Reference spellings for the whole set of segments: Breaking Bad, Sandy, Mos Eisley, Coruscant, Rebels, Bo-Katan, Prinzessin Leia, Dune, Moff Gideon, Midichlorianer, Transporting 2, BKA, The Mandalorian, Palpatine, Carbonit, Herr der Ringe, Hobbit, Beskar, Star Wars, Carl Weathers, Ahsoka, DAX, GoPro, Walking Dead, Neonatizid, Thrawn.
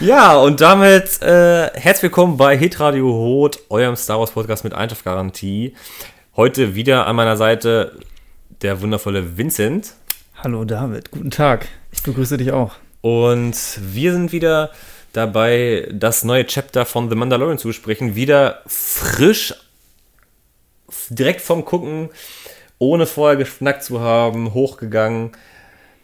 Ja, und damit herzlich willkommen bei Hitradio Hot, eurem Star Wars Podcast mit Einschlafgarantie. Heute wieder an meiner Seite der wundervolle Vincent. Hallo David, guten Tag. Ich begrüße dich auch. Und wir sind wieder dabei, das neue Chapter von The Mandalorian zu besprechen. Wieder frisch, direkt vom Gucken, ohne vorher geschnackt zu haben, hochgegangen,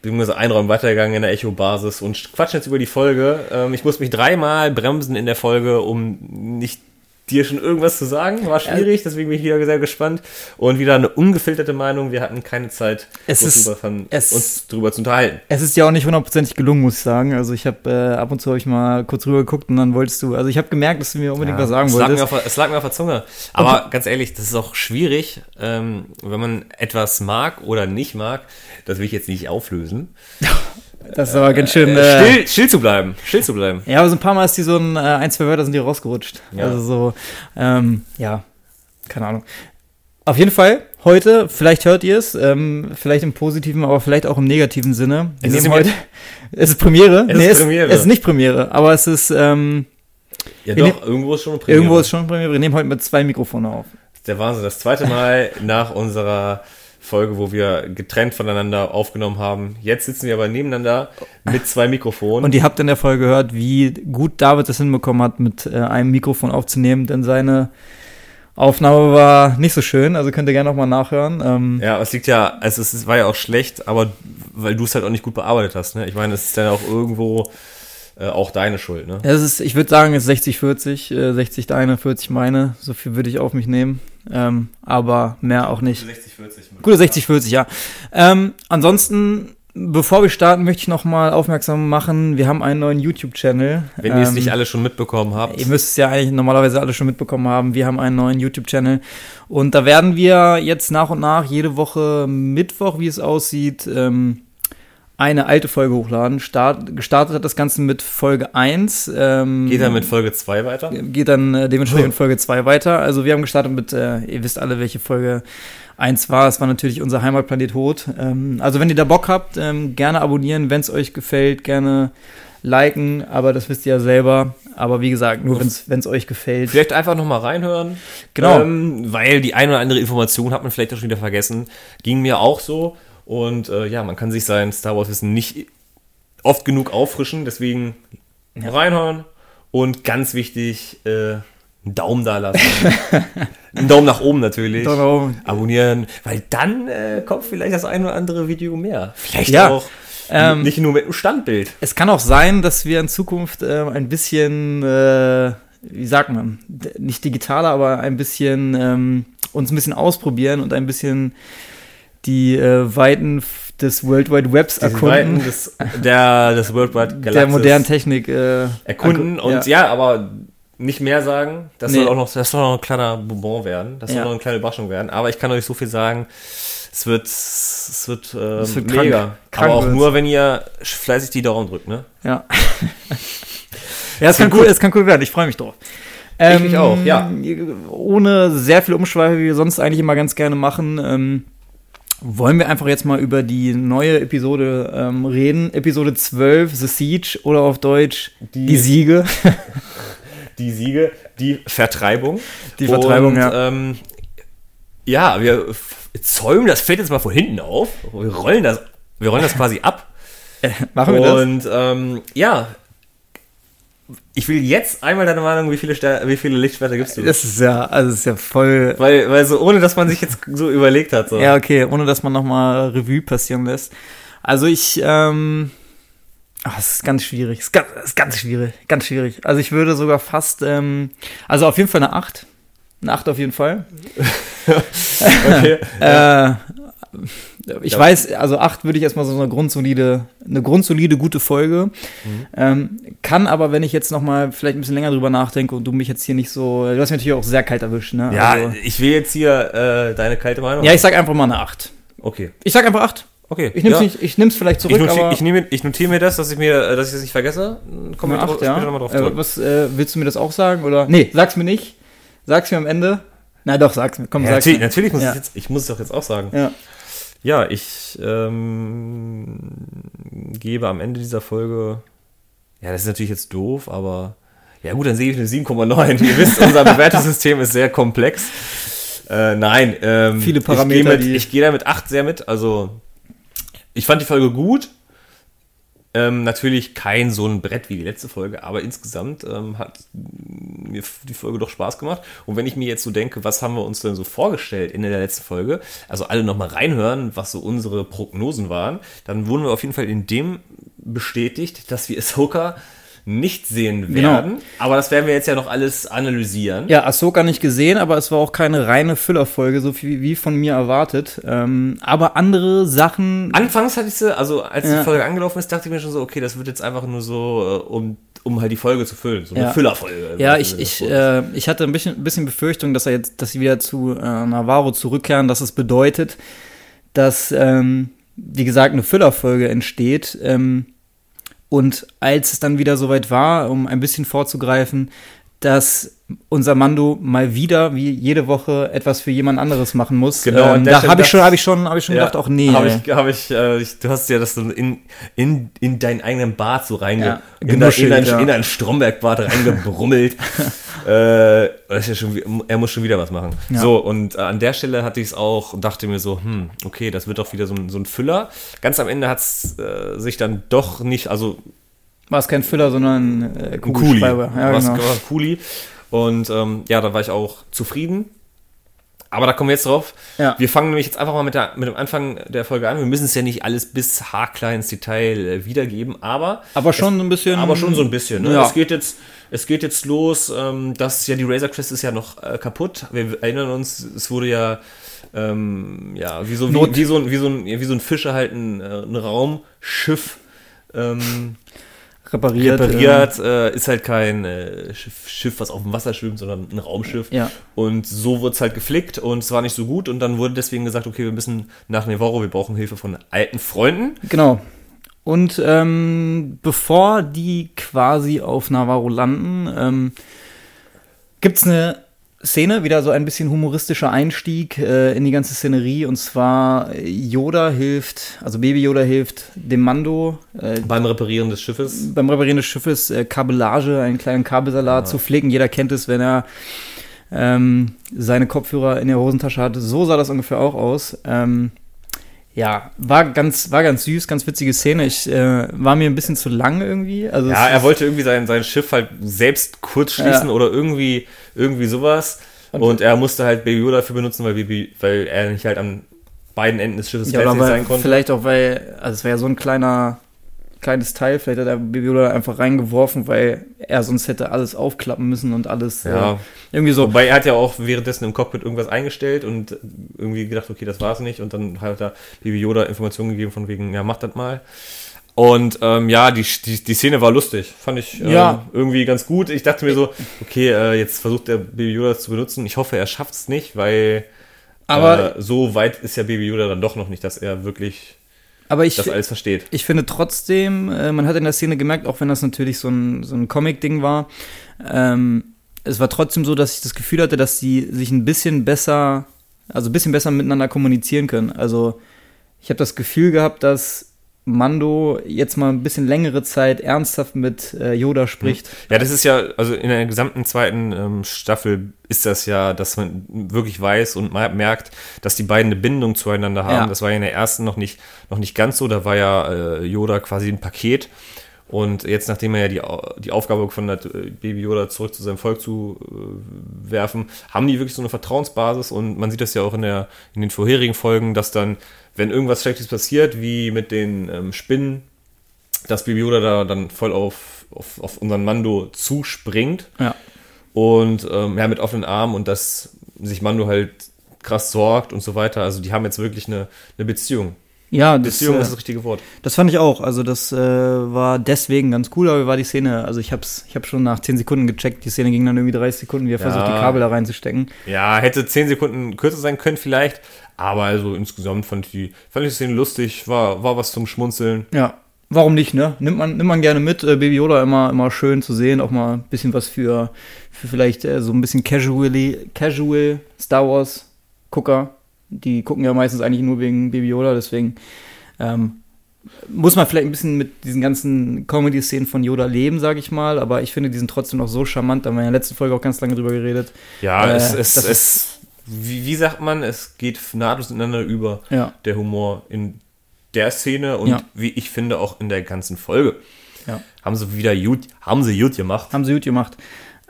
beziehungsweise einräumen weitergegangen in der Echo-Basis und quatschen jetzt über die Folge. Ich muss mich dreimal bremsen in der Folge, um nicht dir schon irgendwas zu sagen. War schwierig, deswegen bin ich wieder sehr gespannt. Und wieder eine ungefilterte Meinung. Wir hatten keine Zeit, uns drüber zu unterhalten. Es ist ja auch nicht hundertprozentig gelungen, muss ich sagen. Also ich habe ab und zu habe ich mal kurz rüber geguckt und dann wolltest du, also ich habe gemerkt, dass du mir unbedingt was sagen wolltest. Es lag mir auf der Zunge. Aber ganz ehrlich, das ist auch schwierig, wenn man etwas mag oder nicht mag. Das will ich jetzt nicht auflösen. Das ist aber ganz schön... Still zu bleiben. Ja, aber so ein paar Mal ist die so ein, zwei Wörter sind die rausgerutscht. Ja. Also so, keine Ahnung. Auf jeden Fall, heute, vielleicht hört ihr es, vielleicht im positiven, aber vielleicht auch im negativen Sinne. Es ist nicht Premiere, aber es ist... irgendwo ist schon eine Premiere. Irgendwo ist schon eine Premiere. Wir nehmen heute mit zwei Mikrofonen auf. Das ist der Wahnsinn. Das zweite Mal nach unserer... Folge, wo wir getrennt voneinander aufgenommen haben. Jetzt sitzen wir aber nebeneinander mit zwei Mikrofonen. Und ihr habt in der Folge gehört, wie gut David das hinbekommen hat, mit einem Mikrofon aufzunehmen, denn seine Aufnahme war nicht so schön, also könnt ihr gerne nochmal nachhören. Es war ja auch schlecht, aber weil du es halt auch nicht gut bearbeitet hast, ne? Ich meine, es ist dann auch irgendwo auch deine Schuld, ne? Ich würde sagen, es ist 60-40, 60 deine, 40 meine, so viel würde ich auf mich nehmen. Aber mehr auch nicht. Gute 60-40, ja. Ansonsten, bevor wir starten, möchte ich nochmal aufmerksam machen, wir haben einen neuen YouTube-Channel. Wenn ihr es nicht alle schon mitbekommen habt. Ihr müsst es ja eigentlich normalerweise alle schon mitbekommen haben. Wir haben einen neuen YouTube-Channel. Und da werden wir jetzt nach und nach jede Woche Mittwoch, wie es aussieht, eine alte Folge hochladen. Gestartet hat das Ganze mit Folge 1. Geht dann mit Folge 2 weiter? Geht dann dementsprechend mit Folge 2 weiter. Also wir haben gestartet mit, ihr wisst alle, welche Folge 1 war. Es war natürlich unser Heimatplanet Hot. Also wenn ihr da Bock habt, gerne abonnieren, wenn es euch gefällt, gerne liken, aber das wisst ihr ja selber. Aber wie gesagt, nur wenn es euch gefällt. Vielleicht einfach nochmal reinhören. Genau. Weil die eine oder andere Information hat man vielleicht auch schon wieder vergessen. Ging mir auch so. Und man kann sich sein Star Wars-Wissen nicht oft genug auffrischen, deswegen reinhauen und ganz wichtig, einen Daumen da lassen. Einen Daumen nach oben natürlich. Abonnieren, weil dann kommt vielleicht das ein oder andere Video mehr. Vielleicht auch nicht nur mit einem Standbild. Es kann auch sein, dass wir in Zukunft ein bisschen, wie sagt man, nicht digitaler, aber ein bisschen uns ein bisschen ausprobieren und ein bisschen die Weiten des World Wide Webs erkunden. Die Weiten des World Wide Galaxis. Der modernen Technik erkunden. Und aber nicht mehr sagen. Das soll noch ein kleiner Bonbon werden. Das soll noch eine kleine Überraschung werden. Aber ich kann euch so viel sagen, es wird mega. Krank aber auch wird's. Nur, wenn ihr fleißig die Daumen drückt, ne? Ja. Es kann cool werden. Ich freue mich drauf. Ich mich auch, ja. Ohne sehr viel Umschweife, wie wir sonst eigentlich immer ganz gerne machen, wollen wir einfach jetzt mal über die neue Episode reden. Episode 12, The Siege, oder auf Deutsch die Siege. Die Siege, die Vertreibung. Die Vertreibung, und, wir zäumen das Feld jetzt mal von hinten auf. Wir rollen das quasi ab. Machen wir das? Und ich will jetzt einmal deine Meinung, wie viele Lichtschwerter gibst du? Das ist ja voll... Weil so, ohne dass man sich jetzt so überlegt hat. So. Ja, okay, ohne dass man nochmal Revue passieren lässt. Also ich, es ist ganz schwierig. Es ist ganz schwierig. Also ich würde sogar fast, auf jeden Fall eine 8. Eine 8 auf jeden Fall. Okay. Ich weiß, also 8 würde ich erstmal so eine grundsolide gute Folge. Mhm. Kann aber, wenn ich jetzt nochmal vielleicht ein bisschen länger drüber nachdenke und du mich jetzt hier nicht so, du hast mich natürlich auch sehr kalt erwischt, ne? Ja, also, ich will jetzt hier deine kalte Meinung. Ja, ich sag einfach mal eine 8. Okay. Ich sag einfach 8. Okay. Ich nehme es vielleicht zurück, ich notiere mir das, dass ich das nicht vergesse. Kommen wir später nochmal drauf zurück. Willst du mir das auch sagen? Oder? Nee, sag's mir nicht. Sag's mir am Ende. Na doch, sag's mir. Komm, ja, sag's mir. Natürlich muss ich muss es doch jetzt auch sagen. Ja. Ja, ich gebe am Ende dieser Folge, ja, das ist natürlich jetzt doof, aber ja gut, dann sehe ich eine 7,9. Ihr wisst, unser Bewertungssystem ist sehr komplex. Nein, viele Parameter. Ich gehe da mit 8 sehr mit. Also, ich fand die Folge gut. Natürlich kein so ein Brett wie die letzte Folge, aber insgesamt hat mir die Folge doch Spaß gemacht. Und wenn ich mir jetzt so denke, was haben wir uns denn so vorgestellt in der letzten Folge, also alle nochmal reinhören, was so unsere Prognosen waren, dann wurden wir auf jeden Fall in dem bestätigt, dass wir Ahsoka nicht sehen werden. Genau. Aber das werden wir jetzt ja noch alles analysieren. Ja, Ahsoka nicht gesehen, aber es war auch keine reine Füllerfolge, so viel wie von mir erwartet. Aber andere Sachen. Anfangs hatte ich sie, also als die Folge angelaufen ist, dachte ich mir schon so, okay, das wird jetzt einfach nur so, um halt die Folge zu füllen, so eine Füllerfolge. Ja, ich hatte ein bisschen Befürchtung, dass sie wieder zu Nevarro zurückkehren, dass es bedeutet, dass, wie gesagt, eine Füllerfolge entsteht. Und als es dann wieder soweit war, um ein bisschen vorzugreifen, dass unser Mando mal wieder, wie jede Woche, etwas für jemand anderes machen muss. Genau. Da habe ich schon gedacht, auch nee. Du hast ja das so in deinen eigenen Bart so in deinen Stromberg-Bart reingebrummelt. Er muss schon wieder was machen. Ja. So, und an der Stelle hatte ich es auch und dachte mir so, okay, das wird doch wieder so ein Füller. Ganz am Ende hat es sich dann doch nicht, also war es kein Füller, sondern ein Kugelschreiber. Ja, genau. War ein Kuli. Und da war ich auch zufrieden. Aber da kommen wir jetzt drauf. Ja. Wir fangen nämlich jetzt einfach mal mit dem Anfang der Folge an. Wir müssen es ja nicht alles bis haarklein ins Detail wiedergeben, aber schon so ein bisschen. Ne? Ja. Es geht jetzt los, dass ja die Razor Crest ist ja noch kaputt. Wir erinnern uns, es wurde ja wie so ein Fischer halt ein Raumschiff repariert. Ist halt kein Schiff, was auf dem Wasser schwimmt, sondern ein Raumschiff. Ja. Und so wurde es halt geflickt und es war nicht so gut. Und dann wurde deswegen gesagt, okay, wir müssen nach Nevarro, wir brauchen Hilfe von alten Freunden. Genau. Und bevor die quasi auf Nevarro landen, gibt es eine Szene, wieder so ein bisschen humoristischer Einstieg in die ganze Szenerie, und zwar Baby Yoda hilft dem Mando beim Reparieren des Schiffes Kabellage, einen kleinen Kabelsalat zu pflegen. Jeder kennt es, wenn er seine Kopfhörer in der Hosentasche hat. So sah das ungefähr auch aus. War ganz süß, ganz witzige Szene. Ich war mir ein bisschen zu lang irgendwie. Also ja, er wollte irgendwie sein Schiff halt selbst kurz schließen oder irgendwie sowas. Und er musste halt Baby Yoda dafür benutzen, weil er nicht halt an beiden Enden des Schiffes sein konnte. Vielleicht auch, weil, also es war ja so ein kleines Teil, vielleicht hat er Baby Yoda einfach reingeworfen, weil er sonst hätte alles aufklappen müssen und alles irgendwie so. Wobei er hat ja auch währenddessen im Cockpit irgendwas eingestellt und irgendwie gedacht, okay, das war's nicht, und dann hat er Baby Yoda Informationen gegeben von wegen, ja, mach das mal. Und die Szene war lustig, fand ich irgendwie ganz gut. Ich dachte mir so, okay, jetzt versucht er Baby Yoda zu benutzen. Ich hoffe, er schafft's nicht, weil so weit ist ja Baby Yoda dann doch noch nicht, dass er wirklich das alles versteht. Ich finde trotzdem, man hat in der Szene gemerkt, auch wenn das natürlich so ein Comic-Ding war, es war trotzdem so, dass ich das Gefühl hatte, dass die sich ein bisschen besser miteinander kommunizieren können. Also ich habe das Gefühl gehabt, dass Mando jetzt mal ein bisschen längere Zeit ernsthaft mit Yoda spricht. Ja, das ist ja, also in der gesamten zweiten Staffel ist das ja, dass man wirklich weiß und merkt, dass die beiden eine Bindung zueinander haben. Ja. Das war ja in der ersten noch nicht ganz so, da war ja Yoda quasi ein Paket. Und jetzt, nachdem er ja die Aufgabe gefunden hat, Baby Yoda zurück zu seinem Volk zu werfen, haben die wirklich so eine Vertrauensbasis. Und man sieht das ja auch in den vorherigen Folgen, dass dann, wenn irgendwas Schlechtes passiert, wie mit den Spinnen, dass Baby Yoda da dann voll auf unseren Mando zuspringt. Ja. Und mit offenen Armen, und dass sich Mando halt krass sorgt und so weiter. Also die haben jetzt wirklich eine Beziehung. Ja, das, Beziehung ist das richtige Wort. Das fand ich auch. Also das war deswegen ganz cool, aber war die Szene, also ich hab schon nach 10 Sekunden gecheckt, die Szene ging dann irgendwie 30 Sekunden, wie er versucht, die Kabel da reinzustecken. Ja, hätte 10 Sekunden kürzer sein können vielleicht, aber also insgesamt fand ich die Szene lustig, war was zum Schmunzeln. Ja, warum nicht, ne? Nimmt man gerne mit, Baby Yoda immer schön zu sehen, auch mal ein bisschen was für vielleicht so ein bisschen casual Star Wars Gucker. Die gucken ja meistens eigentlich nur wegen Baby Yoda, deswegen muss man vielleicht ein bisschen mit diesen ganzen Comedy-Szenen von Yoda leben, sage ich mal. Aber ich finde, die sind trotzdem noch so charmant. Da haben wir in der letzten Folge auch ganz lange drüber geredet. Ja, wie sagt man, es geht nahtlos ineinander über, ja. Der Humor in der Szene und wie ich finde auch in der ganzen Folge. Ja. Haben sie gut gemacht.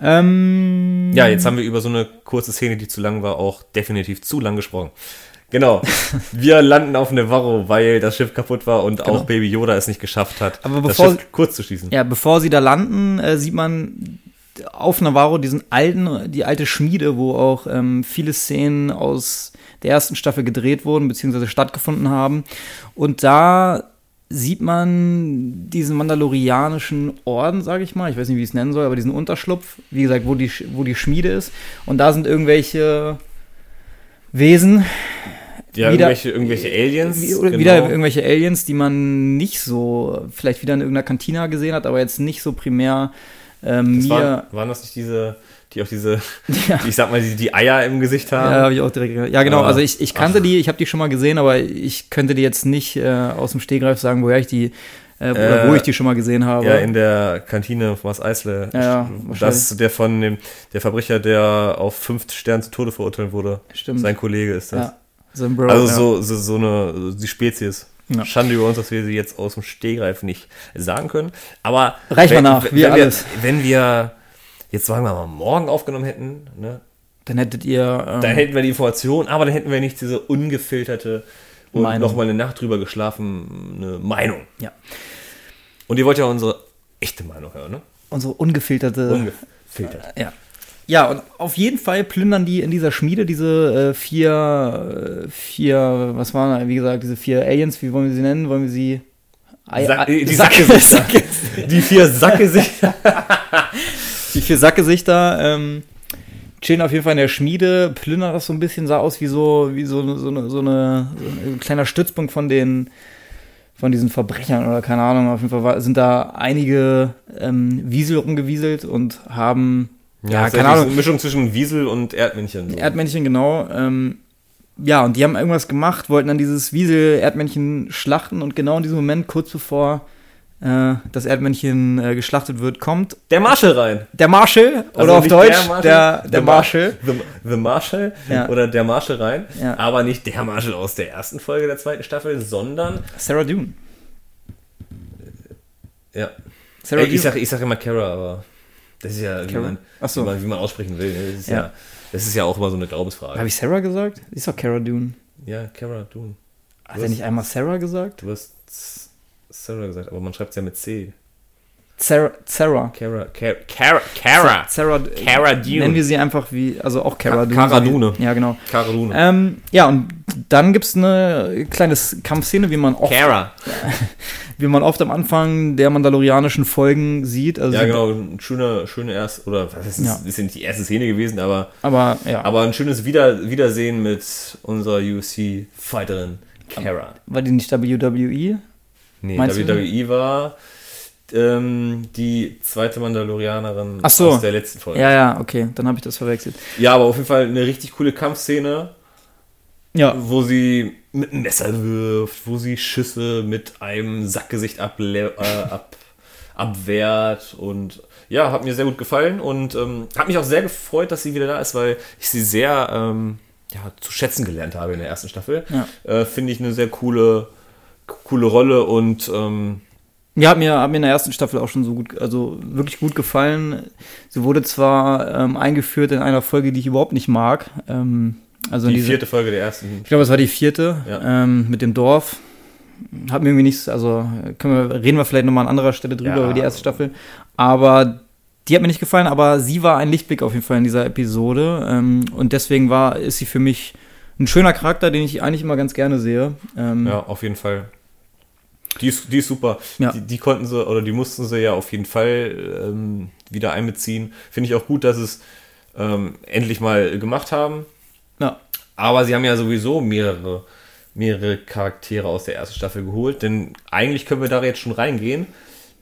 Ja, jetzt haben wir über so eine kurze Szene, die zu lang war, auch definitiv zu lang gesprochen. Genau, wir landen auf Nevarro, weil das Schiff kaputt war und auch Baby Yoda es nicht geschafft hat, aber das Schiff kurz zu schießen. Ja, bevor sie da landen, sieht man auf Nevarro die alte Schmiede, wo auch viele Szenen aus der ersten Staffel gedreht wurden, beziehungsweise stattgefunden haben. Und da sieht man diesen mandalorianischen Orden, sage ich mal, ich weiß nicht, wie ich es nennen soll, aber diesen Unterschlupf, wie gesagt, wo die Schmiede ist. Und da sind irgendwelche Wesen. Ja, irgendwelche Aliens. Wieder irgendwelche Aliens, die man nicht so, vielleicht wieder in irgendeiner Kantina gesehen hat, aber jetzt nicht so primär waren das nicht diese, die auch diese, ich sag mal, die Eier im Gesicht haben? Ja, habe ich auch direkt. Ja, genau, also ich kannte die, ich habe die schon mal gesehen, aber ich könnte dir jetzt nicht aus dem Stegreif sagen, woher ich die, oder wo ich die schon mal gesehen habe. Ja, in der Kantine von Mos Eisley. Ja, das ist der der Verbrecher, der auf 5 Sternen zu Tode verurteilt wurde. Stimmt. Sein Kollege ist das. Ja. Die Spezies. Ja. Schande über uns, dass wir sie jetzt aus dem Stehgreif nicht sagen können. Aber reicht mal nach, wenn wir jetzt, sagen wir mal, morgen aufgenommen hätten, ne? Dann hätten wir die Information, aber dann hätten wir nicht diese ungefilterte und nochmal eine Nacht drüber geschlafene Meinung. Ja. Und ihr wollt ja unsere echte Meinung hören, ne? Unsere ungefilterte. Ja. Ja, und auf jeden Fall plündern die in dieser Schmiede diese vier Aliens, wie wollen wir sie nennen? Wollen wir sie? Die 4 Sackgesichter. Die 4 Sackgesichter chillen auf jeden Fall in der Schmiede, plündern das so ein bisschen, sah aus wie so ein kleiner Stützpunkt von diesen Verbrechern oder keine Ahnung. Auf jeden Fall sind da einige Wiesel rumgewieselt und haben. Ja, keine Ahnung. Eine Mischung zwischen Wiesel und Erdmännchen. So. Erdmännchen, genau. Ja, und die haben irgendwas gemacht, wollten dann dieses Wiesel-Erdmännchen schlachten und genau in diesem Moment, kurz bevor das Erdmännchen geschlachtet wird, kommt der Marshal rein. Der Marshal, also oder auf Deutsch der Marshal. The Marshal, ja. Oder der Marshal rein. Ja. Aber nicht der Marshal aus der ersten Folge der zweiten Staffel, sondern Cara Dune. Ja. Cara Dune. Ich sag immer Cara, aber das ist ja, wie man aussprechen will. Das ist ja auch immer so eine Glaubensfrage. Habe ich Sarah gesagt? Ist doch Cara Dune. Ja, Cara Dune. Hat er nicht einmal Sarah gesagt? Du hast Sarah gesagt, aber man schreibt es ja mit C. Cara Dune. Nennen wir sie einfach auch Cara Dune. Cara Dune. Ja, genau. Cara Dune. Ja, und dann gibt es eine kleine Kampfszene, wie man oft am Anfang der mandalorianischen Folgen sieht. Also ja, genau, ein schöner erst, oder was ist das? Ist nicht die erste Szene gewesen, aber ein schönes Wiedersehen mit unserer UFC-Fighterin Cara. War die nicht WWE? Nee, WWE war die zweite Mandalorianerin aus der letzten Folge. Ja, okay, dann habe ich das verwechselt. Ja, aber auf jeden Fall eine richtig coole Kampfszene, wo sie mit einem Messer wirft, wo sie Schüsse mit einem Sackgesicht abwehrt und ja, hat mir sehr gut gefallen und hat mich auch sehr gefreut, dass sie wieder da ist, weil ich sie sehr zu schätzen gelernt habe in der ersten Staffel. Ja. Finde ich eine sehr coole Rolle und ja, hat mir in der ersten Staffel auch schon so gut, also wirklich gut gefallen. Sie wurde zwar eingeführt in einer Folge, die ich überhaupt nicht mag. Also die vierte Folge der ersten. Ich glaube, es war die vierte, mit dem Dorf. Hat mir irgendwie nichts, also reden wir vielleicht nochmal an anderer Stelle drüber, über die erste Staffel. Aber die hat mir nicht gefallen, aber sie war ein Lichtblick auf jeden Fall in dieser Episode. Und deswegen ist sie für mich ein schöner Charakter, den ich eigentlich immer ganz gerne sehe. Ja, auf jeden Fall. Die ist super. Ja. Die konnten sie, oder die mussten sie ja auf jeden Fall wieder einbeziehen. Finde ich auch gut, dass sie es endlich mal gemacht haben. Ja. Aber sie haben ja sowieso mehrere Charaktere aus der ersten Staffel geholt, denn eigentlich können wir da jetzt schon reingehen.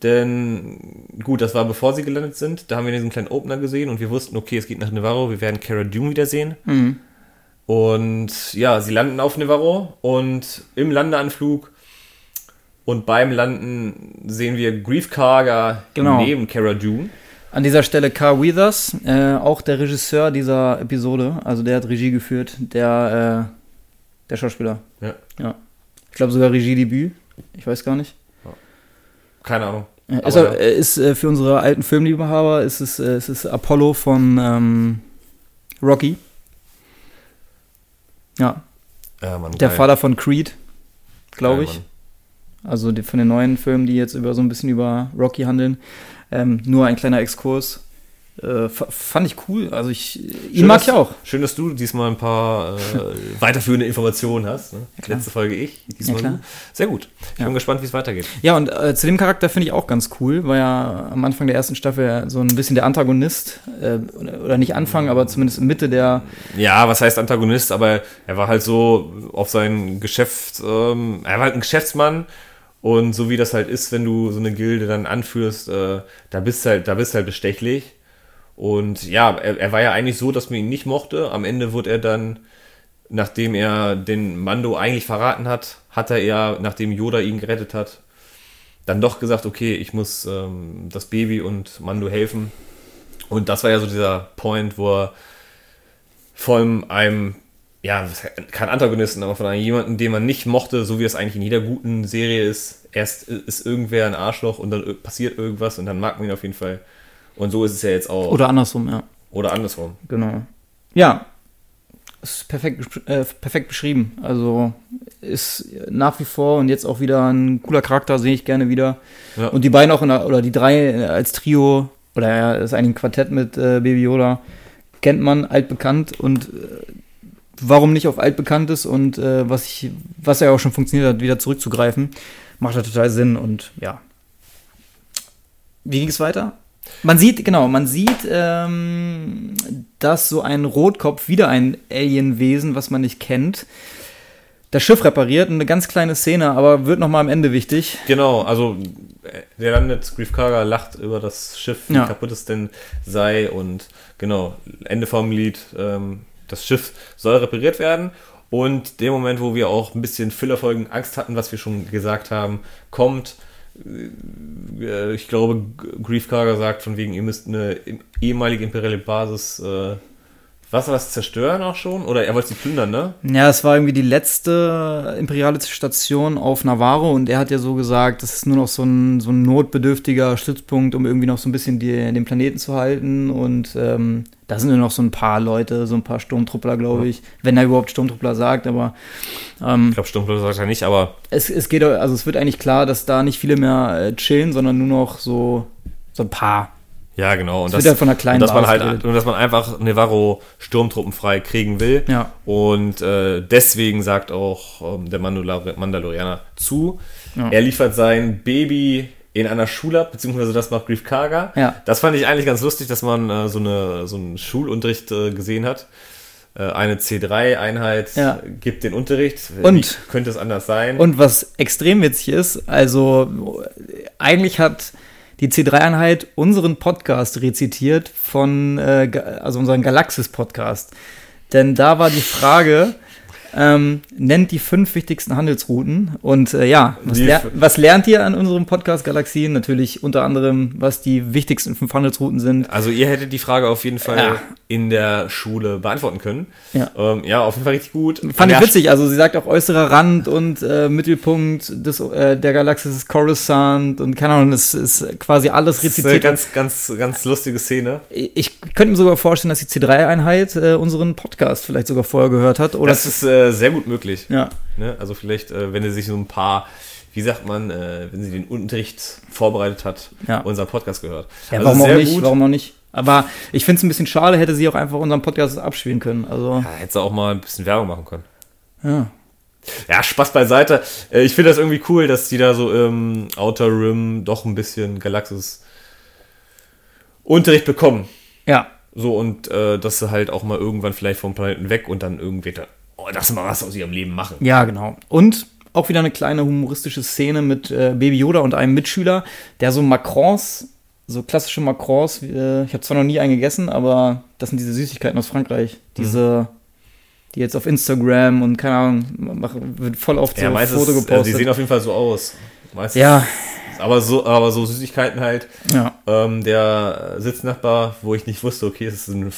Denn, gut, das war bevor sie gelandet sind, da haben wir diesen kleinen Opener gesehen und wir wussten, okay, es geht nach Nevarro, wir werden Cara Dune wiedersehen. Mhm. Und ja, sie landen auf Nevarro und im Landeanflug und beim Landen sehen wir Greef Karga neben Cara Dune. An dieser Stelle Carl Weathers, auch der Regisseur dieser Episode, also der hat Regie geführt, der Schauspieler. Ja. Ich glaube sogar Regiedebüt, ich weiß gar nicht. Keine Ahnung. Ist für unsere alten Filmliebhaber ist es Apollo von Rocky. Ja. Mann, der geil. Vater von Creed, glaube ich. Mann. Also von den neuen Filmen, die jetzt über so ein bisschen über Rocky handeln. Nur ein kleiner Exkurs. Fand ich cool. Also ihn mag ich auch. Schön, dass du diesmal ein paar weiterführende Informationen hast. Ne? Ja, letzte Folge ich. Diesmal ja, sehr gut. Ich bin gespannt, wie es weitergeht. Ja, und zu dem Charakter finde ich auch ganz cool, weil ja am Anfang der ersten Staffel so ein bisschen der Antagonist, oder nicht Anfang, aber zumindest Mitte der... Ja, was heißt Antagonist? Aber er war halt so auf sein Geschäft... er war halt ein Geschäftsmann. Und so wie das halt ist, wenn du so eine Gilde dann anführst, da bist du halt bestechlich. Und ja, er war ja eigentlich so, dass man ihn nicht mochte. Am Ende wurde er dann, nachdem er den Mando eigentlich verraten hat, hat er ja, nachdem Yoda ihn gerettet hat, dann doch gesagt, okay, ich muss das Baby und Mando helfen. Und das war ja so dieser Point, wo er von einem, ja, kein Antagonisten, aber von einem jemanden, den man nicht mochte, so wie es eigentlich in jeder guten Serie ist, erst ist irgendwer ein Arschloch und dann passiert irgendwas und dann mag man ihn auf jeden Fall. Und so ist es ja jetzt auch. Oder andersrum, ja. Oder andersrum. Genau. Ja, es ist perfekt beschrieben. Also ist nach wie vor und jetzt auch wieder ein cooler Charakter, sehe ich gerne wieder. Ja. Und die beiden auch, oder die drei als Trio, oder ja, ist eigentlich ein Quartett mit Baby Yoda, kennt man, altbekannt. Und warum nicht auf altbekanntes und was ja auch schon funktioniert hat, wieder zurückzugreifen, macht ja total Sinn. Und ja. Wie ging es weiter? Man sieht, dass so ein Rotkopf, wieder ein Alienwesen, was man nicht kennt, das Schiff repariert. Eine ganz kleine Szene, aber wird nochmal am Ende wichtig. Genau, also der landet, Greef Karga lacht über das Schiff, wie kaputt es denn sei. Und genau, Ende vom Lied, das Schiff soll repariert werden. Und dem Moment, wo wir auch ein bisschen Füllerfolgen Angst hatten, was wir schon gesagt haben, kommt... Ich glaube, Greef Karga sagt von wegen, ihr müsst eine ehemalige imperiale Basis, was zerstören auch schon? Oder er wollte sie plündern, ne? Ja, es war irgendwie die letzte imperiale Station auf Nevarro und er hat ja so gesagt, das ist nur noch so ein notbedürftiger Stützpunkt, um irgendwie noch so ein bisschen den Planeten zu halten und da sind nur noch so ein paar Leute, so ein paar Sturmtruppler, glaube ich, wenn er überhaupt Sturmtruppler sagt, aber ich glaube, Sturmtruppler sagt er nicht, aber es geht, also es wird eigentlich klar, dass da nicht viele mehr chillen, sondern nur noch so ein paar. Ja, genau. Und das wird halt von der kleinen Basis und dass man einfach Nevarro sturmtruppenfrei kriegen will. Ja. Und deswegen sagt auch der Mandalorianer zu. Ja. Er liefert sein Baby in einer Schule ab, beziehungsweise das macht Greef Karga. Ja. Das fand ich eigentlich ganz lustig, dass man so einen Schulunterricht gesehen hat. Eine C3-Einheit gibt den Unterricht. Und wie könnte es anders sein? Und was extrem witzig ist, also eigentlich hat... Die C3-Einheit unseren Podcast rezitiert von, also unseren Galaxis-Podcast. Denn da war die Frage, nennt die 5 wichtigsten Handelsrouten. Und was lernt ihr an unserem Podcast Galaxien? Natürlich unter anderem, was die wichtigsten 5 Handelsrouten sind. Also ihr hättet die Frage auf jeden Fall in der Schule beantworten können. Ja. Auf jeden Fall richtig gut. Fand ich witzig. Also sie sagt auch äußerer Rand und Mittelpunkt der Galaxis ist Coruscant und keine Ahnung, das ist quasi alles rezitiert. Das ist eine ganz, ganz, ganz lustige Szene. Ich könnte mir sogar vorstellen, dass die C3-Einheit unseren Podcast vielleicht sogar vorher gehört hat. Oder das ist sehr gut möglich. Ja. Ne? Also vielleicht, wenn er sich so ein paar, wie sagt man, wenn sie den Unterricht vorbereitet hat, unseren Podcast gehört. Ja, also warum auch nicht? Gut. Warum auch nicht? Aber ich finde es ein bisschen schade, hätte sie auch einfach unseren Podcast abspielen können. Also hätte sie auch mal ein bisschen Werbung machen können. Ja. Ja, Spaß beiseite. Ich finde das irgendwie cool, dass die da so im Outer Rim doch ein bisschen Galaxis-Unterricht bekommen. Ja. So, und dass sie halt auch mal irgendwann vielleicht vom Planeten weg und dann irgendwie dass sie mal was aus ihrem Leben machen. Ja, genau. Und auch wieder eine kleine humoristische Szene mit Baby Yoda und einem Mitschüler, der so Macrons, so klassische Macrons, ich habe zwar noch nie einen gegessen, aber das sind diese Süßigkeiten aus Frankreich. Diese... Die jetzt auf Instagram und keine Ahnung, wird voll auf so ein Foto gepostet. Die sehen auf jeden Fall so aus. Meistens. Ja. Aber so Süßigkeiten halt. Ja. Der Sitznachbar, wo ich nicht wusste, okay, ist das ein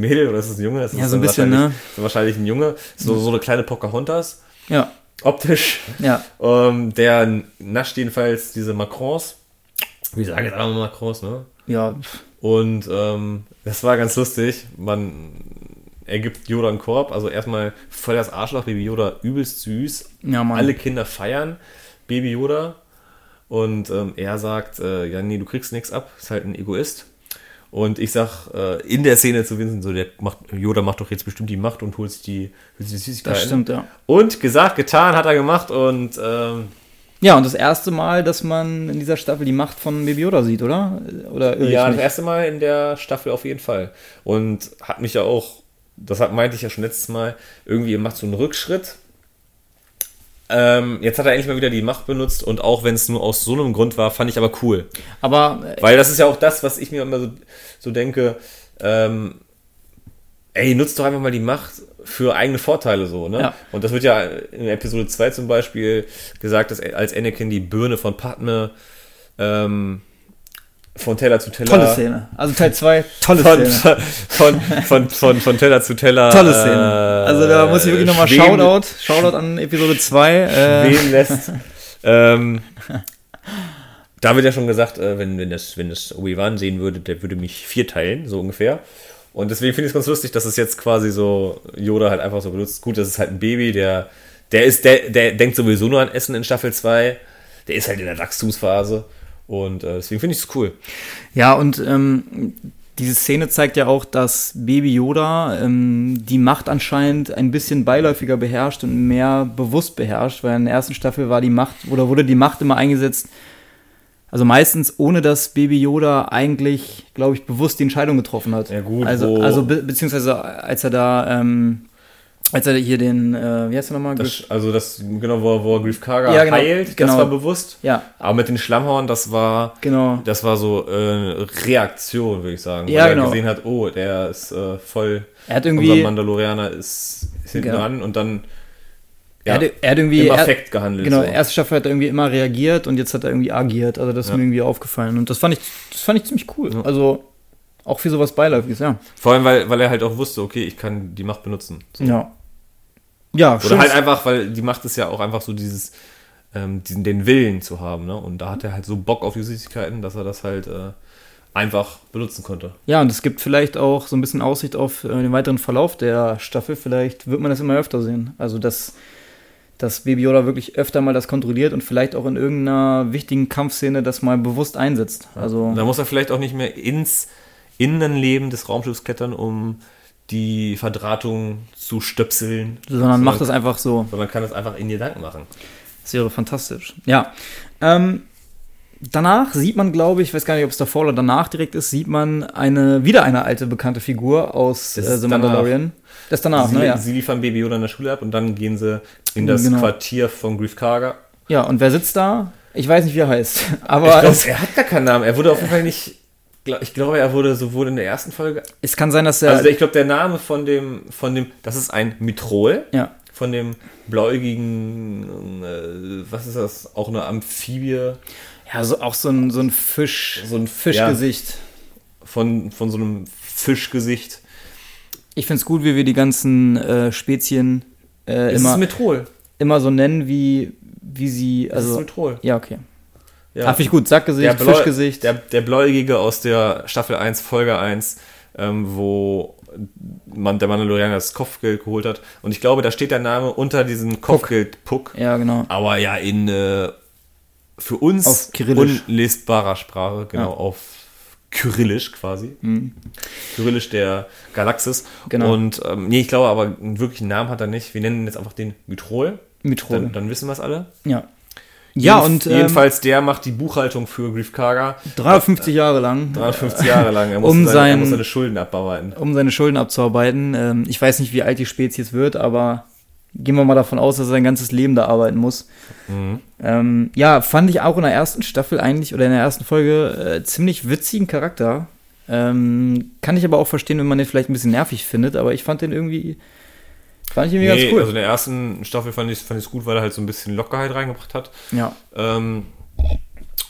Mädel oder ist das ein Junge? So ein bisschen, ne? Ist wahrscheinlich ein Junge. So eine kleine Pocahontas. Ja. Optisch. Ja. Der nascht jedenfalls diese Macrons. Wie sagen jetzt alle Macrons, ne? Ja. Und das war ganz lustig. Er gibt Yoda einen Korb, also erstmal voll das Arschloch, Baby Yoda übelst süß. Ja, Mann. Alle Kinder feiern Baby Yoda und er sagt, ja nee, du kriegst nichts ab, ist halt ein Egoist. Und ich sag in der Szene zu Vincent, so Yoda macht doch jetzt bestimmt die Macht und holt sich die Süßigkeiten. Das stimmt, ja. Und gesagt, getan, hat er gemacht und ja, und das erste Mal, dass man in dieser Staffel die Macht von Baby Yoda sieht, oder? Oder ja, das erste Mal in der Staffel auf jeden Fall. Und hat mich ja auch deshalb meinte ich ja schon letztes Mal, irgendwie ihr macht so einen Rückschritt. Jetzt hat er endlich mal wieder die Macht benutzt und auch wenn es nur aus so einem Grund war, fand ich aber cool. Weil das ist ja auch das, was ich mir immer so denke, nutzt doch einfach mal die Macht für eigene Vorteile so, ne? Ja. Und das wird ja in Episode 2 zum Beispiel gesagt, dass als Anakin die Birne von Padme von Teller zu Teller. Tolle Szene. Also Teil 2, tolle Szene. Von Teller zu Teller. Tolle Szene. Also da muss ich wirklich nochmal Shoutout an Episode 2. Schweben lässt. Da wird ja schon gesagt, wenn das Obi-Wan sehen würde, der würde mich 4 teilen, so ungefähr. Und deswegen finde ich es ganz lustig, dass es jetzt quasi so Yoda halt einfach so benutzt. Gut, das ist halt ein Baby, der denkt sowieso nur an Essen in Staffel 2. Der ist halt in der Wachstumsphase. Und deswegen finde ich es cool. Ja, und diese Szene zeigt ja auch, dass Baby Yoda die Macht anscheinend ein bisschen beiläufiger beherrscht und mehr bewusst beherrscht, weil in der ersten Staffel wurde die Macht immer eingesetzt, also meistens ohne, dass Baby Yoda eigentlich, glaube ich, bewusst die Entscheidung getroffen hat. Ja gut. Also beziehungsweise als er da... als er hier den, wie heißt er nochmal? Wo er Greef Karga heilt, genau. Das war bewusst. Ja. Aber mit den Schlammhauern, das war so Reaktion, würde ich sagen. Ja, weil er gesehen hat, oh, der ist voll, er hat irgendwie, unser Mandalorianer ist hinten dran und dann er hat irgendwie im Affekt gehandelt. Genau, so. Erste Staffel hat er irgendwie immer reagiert und jetzt hat er irgendwie agiert. Also das ist mir irgendwie aufgefallen und das fand ich ziemlich cool. Ja. Also auch für sowas beiläufiges, ja. Vor allem, weil er halt auch wusste, okay, ich kann die Macht benutzen. So. Ja. Ja, stimmt. Oder halt einfach, weil die Macht ist ja auch einfach so dieses, den Willen zu haben, ne? Und da hat er halt so Bock auf die Süßigkeiten, dass er das halt einfach benutzen konnte. Ja, und es gibt vielleicht auch so ein bisschen Aussicht auf den weiteren Verlauf der Staffel. Vielleicht wird man das immer öfter sehen. Also, dass Baby Yoda wirklich öfter mal das kontrolliert und vielleicht auch in irgendeiner wichtigen Kampfszene das mal bewusst einsetzt. Ja. Also, da muss er vielleicht auch nicht mehr ins Innenleben des Raumschiffs klettern, um die Verdrahtung zu stöpseln. Sondern macht das einfach so. Sondern kann das einfach in Gedanken machen. Das wäre fantastisch. Ja. Danach sieht man, glaube ich, weiß gar nicht, ob es davor oder danach direkt ist, sieht man wieder eine alte bekannte Figur aus The Mandalorian. Das ist danach, ne? Ja. Sie liefern Baby Yoda in der Schule ab und dann gehen sie in das Quartier von Greef Karga. Ja, und wer sitzt da? Ich weiß nicht, wie er heißt. Aber ich glaube, er hat gar keinen Namen. Er wurde auf jeden Fall nicht... Ich glaube, er wurde sowohl in der ersten Folge... Es kann sein, dass er... Also ich glaube, der Name von dem... Das ist ein Mythrol. Ja. Von dem bläugigen... was ist das? Auch eine Amphibie. Ja, so ein Fisch. So ein Fischgesicht. Ja, von so einem Fischgesicht. Ich finde es gut, wie wir die ganzen Spezien immer so nennen, wie sie... Also, das ist Mythrol. Ja, okay. Ja. Finde ich gut, Sackgesicht, Fischgesicht. Der Bläugige aus der Staffel 1, Folge 1, wo der Mandalorianer das Kopfgeld geholt hat. Und ich glaube, da steht der Name unter diesem Kopfgeld-Puck. Ja, genau. Aber ja in für uns unlesbarer Sprache, genau, ja. Auf kyrillisch quasi. Mhm. Kyrillisch der Galaxis. Genau. Und ich glaube aber, einen wirklichen Namen hat er nicht. Wir nennen ihn jetzt einfach den Mythrol. Mythrol. Dann wissen wir es alle. Ja. Ja, und jedenfalls der macht die Buchhaltung für Greef Karga. 350 Jahre lang. 350 Jahre lang. Er muss, er muss seine Schulden abarbeiten. Um seine Schulden abzuarbeiten. Ich weiß nicht, wie alt die Spezies wird, aber gehen wir mal davon aus, dass er sein ganzes Leben da arbeiten muss. Mhm. Fand ich auch in der ersten Staffel eigentlich, oder in der ersten Folge, ziemlich witzigen Charakter. Kann ich aber auch verstehen, wenn man den vielleicht ein bisschen nervig findet, aber ich fand den irgendwie... ganz cool. Also in der ersten Staffel fand ich es gut, weil er halt so ein bisschen Lockerheit reingebracht hat. Ja.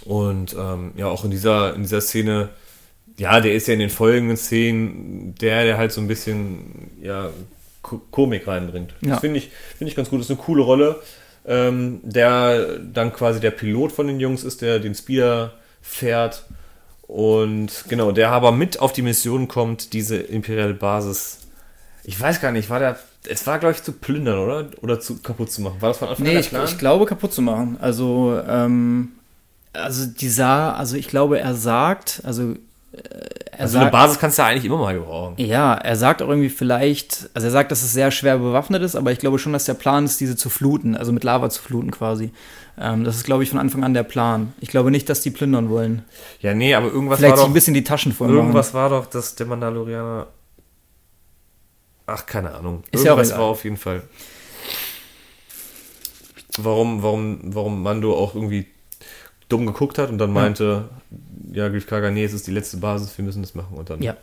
Auch in dieser Szene, ja, der ist ja in den folgenden Szenen der halt so ein bisschen, ja, Komik reinbringt. Ja. Das finde ich ganz gut. Das ist eine coole Rolle. Der dann quasi der Pilot von den Jungs ist, der den Speeder fährt. Und genau, der aber mit auf die Mission kommt, diese imperiale Basis, ich weiß gar nicht, es war, glaube ich, zu plündern, oder? Oder kaputt zu machen. War das von Anfang an der Plan? Ich glaube, kaputt zu machen. Also, ich glaube, er sagt, eine Basis kannst du ja eigentlich immer mal gebrauchen. Ja, er sagt auch irgendwie vielleicht, also er sagt, dass es sehr schwer bewaffnet ist, aber ich glaube schon, dass der Plan ist, diese zu fluten, also mit Lava zu fluten quasi. Das ist, glaube ich, von Anfang an der Plan. Ich glaube nicht, dass die plündern wollen. Ja, nee, aber irgendwas vielleicht war doch... Vielleicht ein bisschen die Taschen voll machen. Irgendwas war doch, dass der Mandalorianer... Ach, keine Ahnung. Ist irgendwas ja war auf jeden Fall. Warum Mando auch irgendwie dumm geguckt hat und dann meinte, Greef Karga, nee, es ist die letzte Basis, wir müssen das machen. Und dann. Ja.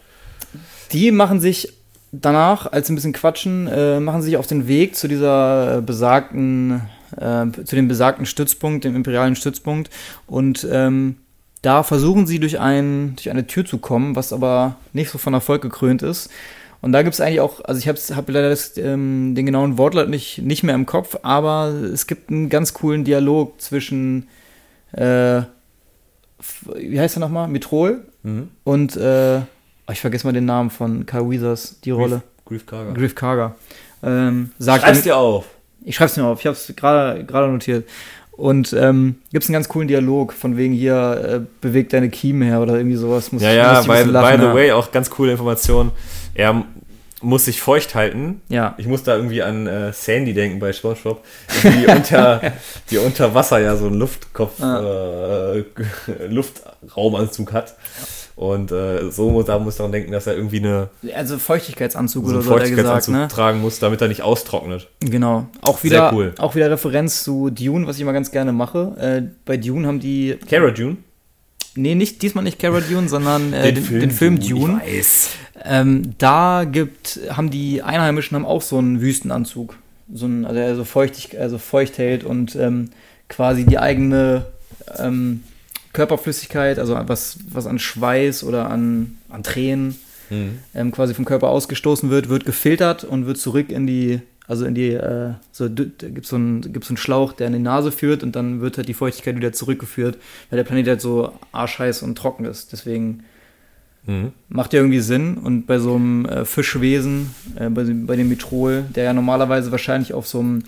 Die machen sich danach, als sie ein bisschen quatschen, machen sich auf den Weg zu dieser besagten Stützpunkt, dem imperialen Stützpunkt. Und da versuchen sie durch eine Tür zu kommen, was aber nicht so von Erfolg gekrönt ist. Und da gibt es eigentlich auch, also ich hab leider den genauen Wortlaut nicht mehr im Kopf, aber es gibt einen ganz coolen Dialog zwischen, wie heißt er nochmal? Mythrol und, ich vergesse mal den Namen von Carl Weathers, die Rolle. Greef Karga. Schreib's dir auf. Ich schreib's mir auf, ich hab's gerade notiert. Und gibt es einen ganz coolen Dialog, von wegen hier, beweg deine Kiemen her oder irgendwie sowas. By the way, auch ganz coole Information. Er muss sich feucht halten. Ja. Ich muss da irgendwie an Sandy denken bei SpongeBob, die unter Wasser ja so einen Luftraumanzug hat. Ja. Und da muss man denken, dass er irgendwie Feuchtigkeitsanzug oder so Feuchtigkeitsanzug tragen muss, damit er nicht austrocknet. Genau. Auch wieder Referenz zu Dune, was ich immer ganz gerne mache. Bei Dune haben die... Cara Dune? Nee, diesmal nicht Cara Dune, sondern den Film Dune. Ich weiß. Die Einheimischen haben auch so einen Wüstenanzug. Der so feucht hält und quasi die eigene... Körperflüssigkeit, also was an Schweiß oder an Tränen quasi vom Körper ausgestoßen wird gefiltert und wird zurück gibt's so einen Schlauch, der in die Nase führt und dann wird halt die Feuchtigkeit wieder zurückgeführt, weil der Planet halt so arschheiß und trocken ist. Deswegen macht ja irgendwie Sinn. Und bei so einem Fischwesen, bei dem Mythrol, der ja normalerweise wahrscheinlich auf so einem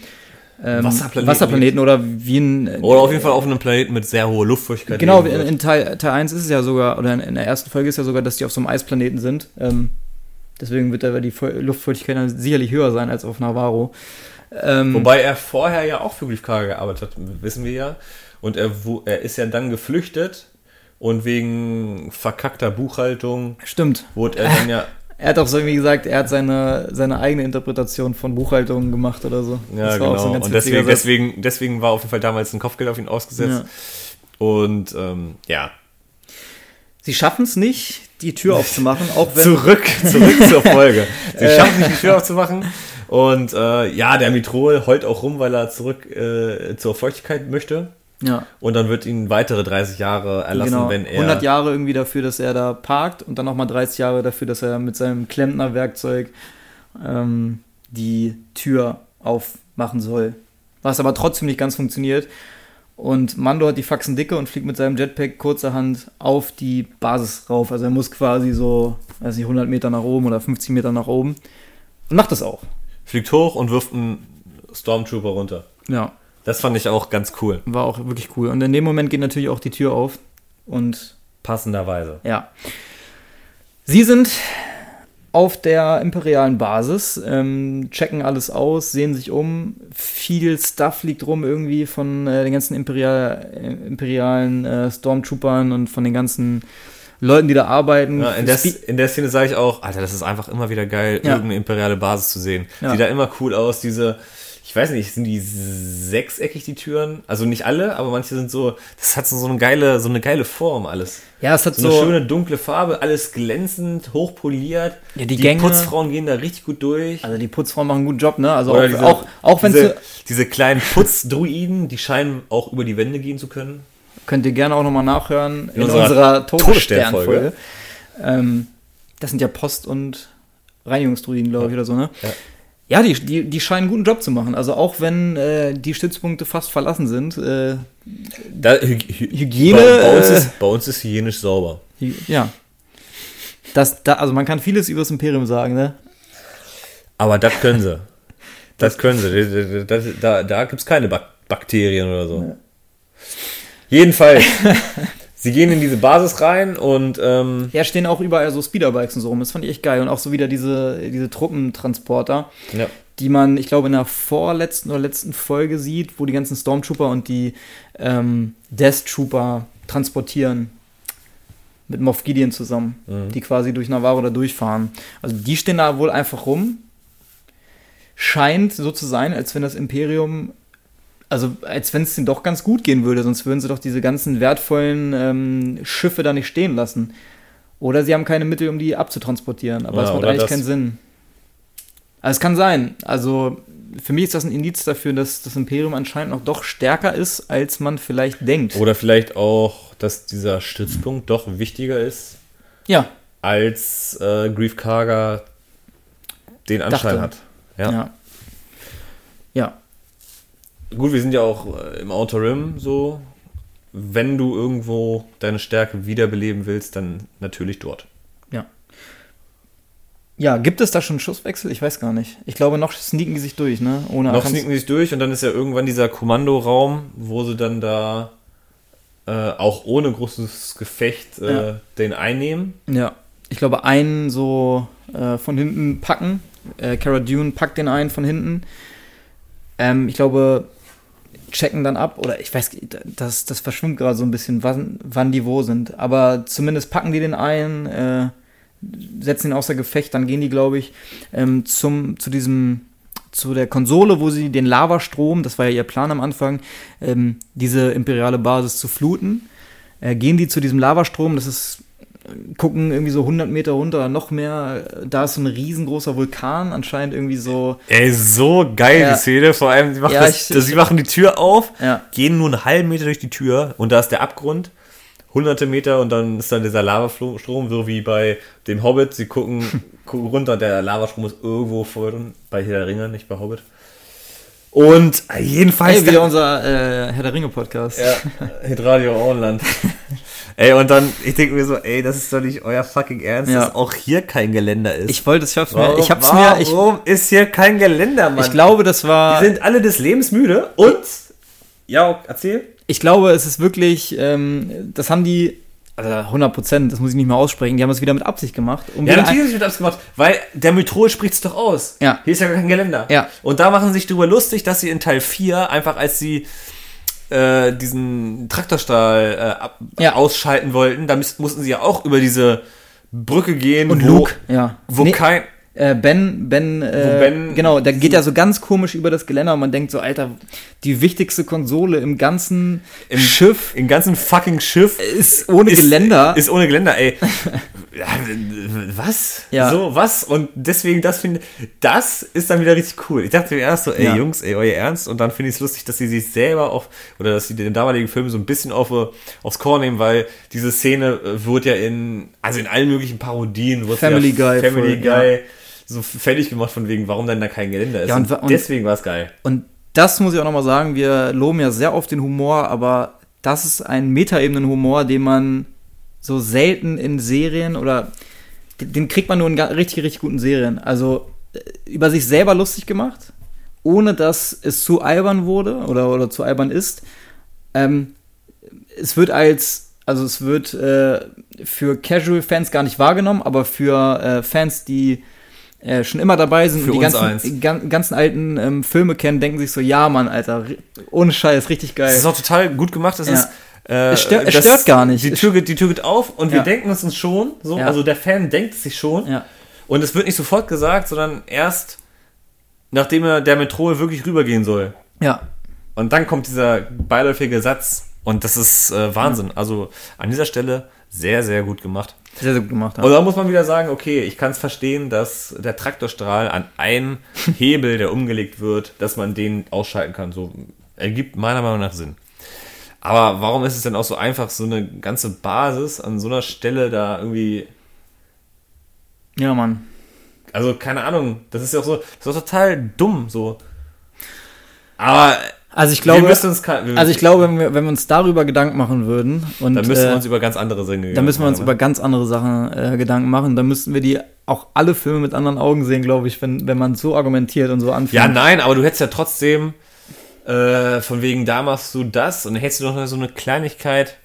Wasserplaneten oder wie ein... Oder auf jeden Fall auf einem Planeten mit sehr hoher Luftfeuchtigkeit. Genau, in Teil 1 ist es ja sogar, oder in der ersten Folge ist ja sogar, dass die auf so einem Eisplaneten sind. Deswegen wird da die Luftfeuchtigkeit dann sicherlich höher sein als auf Nevarro. Wobei er vorher ja auch für Greef Karga gearbeitet hat, wissen wir ja. Und er ist ja dann geflüchtet und wegen verkackter Buchhaltung... Stimmt. Wurde er dann ja... Er hat auch so irgendwie gesagt, er hat seine eigene Interpretation von Buchhaltungen gemacht oder so. Ja, das war genau. Auch so ein ganz witziger Satz. Deswegen war auf jeden Fall damals ein Kopfgeld auf ihn ausgesetzt. Ja. Und Sie schaffen es nicht, die Tür aufzumachen, auch wenn... Zurück zur Folge. Sie schaffen nicht, die Tür aufzumachen. Und der Mythrol heult auch rum, weil er zurück zur Feuchtigkeit möchte. Ja. Und dann wird ihm weitere 30 Jahre erlassen, genau. Wenn er... 100 Jahre irgendwie dafür, dass er da parkt und dann nochmal 30 Jahre dafür, dass er mit seinem Klempnerwerkzeug die Tür aufmachen soll. Was aber trotzdem nicht ganz funktioniert. Und Mando hat die Faxen dicke und fliegt mit seinem Jetpack kurzerhand auf die Basis rauf. Also er muss quasi so, weiß nicht, 100 Meter nach oben oder 50 Meter nach oben. Und macht das auch. Fliegt hoch und wirft einen Stormtrooper runter. Ja. Das fand ich auch ganz cool. War auch wirklich cool. Und in dem Moment geht natürlich auch die Tür auf und Passenderweise. Ja. Sie sind auf der imperialen Basis, checken alles aus, sehen sich um. Viel Stuff liegt rum irgendwie von den ganzen imperialen Stormtroopern und von den ganzen Leuten, die da arbeiten. Ja, in der Szene sage ich auch, Alter, das ist einfach immer wieder geil, irgendeine imperiale Basis zu sehen. Ja. Sieht da immer cool aus, diese... Ich weiß nicht, sind die sechseckig, die Türen? Also nicht alle, aber manche sind so, das hat so eine geile Form alles. Ja, es hat so eine schöne dunkle Farbe, alles glänzend, hochpoliert. Ja, die Gänge, Putzfrauen gehen da richtig gut durch. Also die Putzfrauen machen einen guten Job, ne? Also auch wenn diese kleinen Putzdruiden, die scheinen auch über die Wände gehen zu können. Könnt ihr gerne auch nochmal nachhören in unserer Todessternfolge. Das sind ja Post- und Reinigungsdruiden, glaube ich, oder so, ne? Ja. Ja, die scheinen einen guten Job zu machen. Also auch wenn die Stützpunkte fast verlassen sind. Hygiene... Bei uns ist hygienisch sauber. Ja. Also man kann vieles über das Imperium sagen, ne? Aber das können sie. Da gibt es keine Bakterien oder so. Ja. Jedenfalls... Sie gehen in diese Basis rein und... stehen auch überall so Speederbikes und so rum. Das fand ich echt geil. Und auch so wieder diese Truppentransporter, die man, ich glaube, in der vorletzten oder letzten Folge sieht, wo die ganzen Stormtrooper und die Death Trooper transportieren. Mit Moff Gideon zusammen. Mhm. Die quasi durch Nevarro da durchfahren. Also die stehen da wohl einfach rum. Scheint so zu sein, als wenn das Imperium... Also als wenn es denen doch ganz gut gehen würde, sonst würden sie doch diese ganzen wertvollen Schiffe da nicht stehen lassen. Oder sie haben keine Mittel, um die abzutransportieren. Aber es macht eigentlich keinen Sinn. Also es kann sein. Also für mich ist das ein Indiz dafür, dass das Imperium anscheinend noch doch stärker ist, als man vielleicht denkt. Oder vielleicht auch, dass dieser Stützpunkt doch wichtiger ist, als Greef Karga den Anschein hat. Ja. Gut, wir sind ja auch im Outer Rim so. Wenn du irgendwo deine Stärke wiederbeleben willst, dann natürlich dort. Ja. Ja, gibt es da schon einen Schusswechsel? Ich weiß gar nicht. Ich glaube, noch sneaken die sich durch, ne? Sneaken die sich durch und dann ist ja irgendwann dieser Kommandoraum, wo sie dann da auch ohne großes Gefecht den einnehmen. Ja. Ich glaube, einen so von hinten packen. Cara Dune packt den einen von hinten. Ich glaube... checken dann ab, oder ich weiß, das verschwimmt gerade so ein bisschen, wann die wo sind, aber zumindest packen die den ein, setzen ihn außer Gefecht, dann gehen die, glaube ich, zu der Konsole, wo sie den Lavastrom, das war ja ihr Plan am Anfang, diese imperiale Basis zu fluten, gehen die zu diesem Lavastrom, das ist, gucken irgendwie so 100 Meter runter oder noch mehr, da ist so ein riesengroßer Vulkan anscheinend irgendwie so... Ey, so geil die Szene, vor allem sie machen die Tür auf, gehen nur einen halben Meter durch die Tür und da ist der Abgrund, hunderte Meter und dann ist dann dieser Lavastrom, so wie bei dem Hobbit, sie gucken runter, der Lavastrom ist irgendwo vorhin, bei Herr der Ringe, nicht bei Hobbit. Und jedenfalls... Hey, wieder unser Herr der Ringe-Podcast. Ja, Hitradio Online. Ey, und dann, ich denke mir so, ey, das ist doch nicht euer fucking Ernst, dass auch hier kein Geländer ist. Ich wollte es schaffen. Warum ist hier kein Geländer, Mann? Ich glaube, das war... Die sind alle des Lebens müde und... Ja, erzähl. Ich glaube, es ist wirklich... das haben die... Also 100%, das muss ich nicht mal aussprechen. Die haben es wieder mit Absicht gemacht. Natürlich haben sie es mit Absicht gemacht, weil der Mythrol spricht es doch aus. Ja. Hier ist ja gar kein Geländer. Ja. Und da machen sie sich drüber lustig, dass sie in Teil 4 einfach, als sie diesen Traktorstahl ausschalten wollten, da mussten sie ja auch über diese Brücke gehen. Und der geht ja so ganz komisch über das Geländer und man denkt so, Alter, die wichtigste Konsole im ganzen Schiff. Im ganzen fucking Schiff. Ist ohne Geländer, ey. Was? Ja. So, was? Und deswegen, das ist dann wieder richtig cool. Ich dachte mir erst so, ey, Jungs, ey, euer Ernst? Und dann finde ich es lustig, dass sie sich selber dass sie den damaligen Film so ein bisschen aufs Korn nehmen, weil diese Szene wurde ja in allen möglichen Parodien. Family Guy. So fertig gemacht von wegen, warum denn da kein Geländer ist. Ja, und deswegen war es geil. Und das muss ich auch nochmal sagen, wir loben ja sehr oft den Humor, aber das ist ein Metaebenen-Humor, den man so selten in Serien oder den kriegt man nur in richtig, richtig guten Serien. Also über sich selber lustig gemacht, ohne dass es zu albern wurde oder zu albern ist. Es wird als Also es wird für Casual-Fans gar nicht wahrgenommen, aber für Fans, die schon immer dabei sind für und die ganzen alten Filme kennen, denken sich so, ja, Mann, Alter, ohne Scheiß, richtig geil. Das ist auch total gut gemacht, das ist... Es stört gar nicht. Die Tür geht auf und wir denken es uns schon, so, also der Fan denkt es sich schon und es wird nicht sofort gesagt, sondern erst nachdem er der Metrol wirklich rübergehen soll. Ja. Und dann kommt dieser beiläufige Satz und das ist Wahnsinn. Also an dieser Stelle sehr, sehr gut gemacht. Sehr, sehr gut gemacht. Ja. Und da muss man wieder sagen, okay, ich kann es verstehen, dass der Traktorstrahl an einen Hebel, der umgelegt wird, dass man den ausschalten kann. So ergibt meiner Meinung nach Sinn. Aber warum ist es denn auch so einfach, so eine ganze Basis an so einer Stelle da irgendwie... Ja, Mann. Also, keine Ahnung. Das ist ja auch so... Das ist auch total dumm, so. Aber... Also, ich glaube, wenn wir uns darüber Gedanken machen würden... Und, dann müssen wir uns über ganz andere Dinge... Dann müssen wir uns über ganz andere Sachen Gedanken machen. Dann müssten wir die auch alle Filme mit anderen Augen sehen, glaube ich, wenn man so argumentiert und so anfängt. Ja, nein, aber du hättest ja trotzdem... von wegen, da machst du das und dann hättest du doch so eine Kleinigkeit,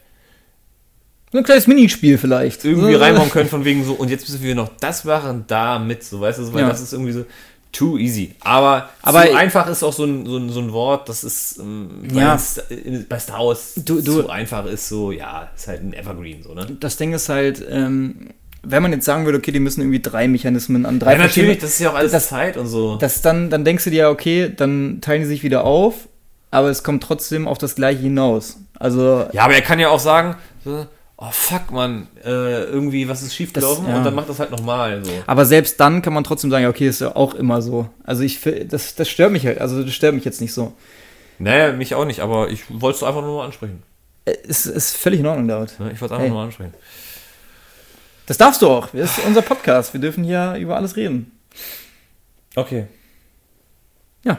so ein kleines Minispiel vielleicht irgendwie reinbauen können, von wegen so, und jetzt müssen wir noch das machen, damit, so, weißt du, weil das ist irgendwie so too easy, aber zu einfach ist auch so ein Wort, das ist bei Star Wars zu einfach ist, so, ja, ist halt ein Evergreen, so, ne? Das Ding ist halt, wenn man jetzt sagen würde, okay, die müssen irgendwie 3 Mechanismen an 3 verschiedene... Ja, natürlich, das ist ja auch alles Zeit und so. Dann denkst du dir ja, okay, dann teilen die sich wieder auf, aber es kommt trotzdem auf das Gleiche hinaus. Also... Ja, aber er kann ja auch sagen, so, oh, fuck, Mann, irgendwie, was ist schiefgelaufen? Und dann macht das halt nochmal. So. Aber selbst dann kann man trotzdem sagen, okay, ist ja auch immer so. Also das stört mich halt, also das stört mich jetzt nicht so. Naja, mich auch nicht, aber ich wollte es einfach nur mal ansprechen. Es ist völlig in Ordnung, David. Ich wollte es einfach nur mal ansprechen. Das darfst du auch. Das ist unser Podcast. Wir dürfen hier über alles reden. Okay. Ja.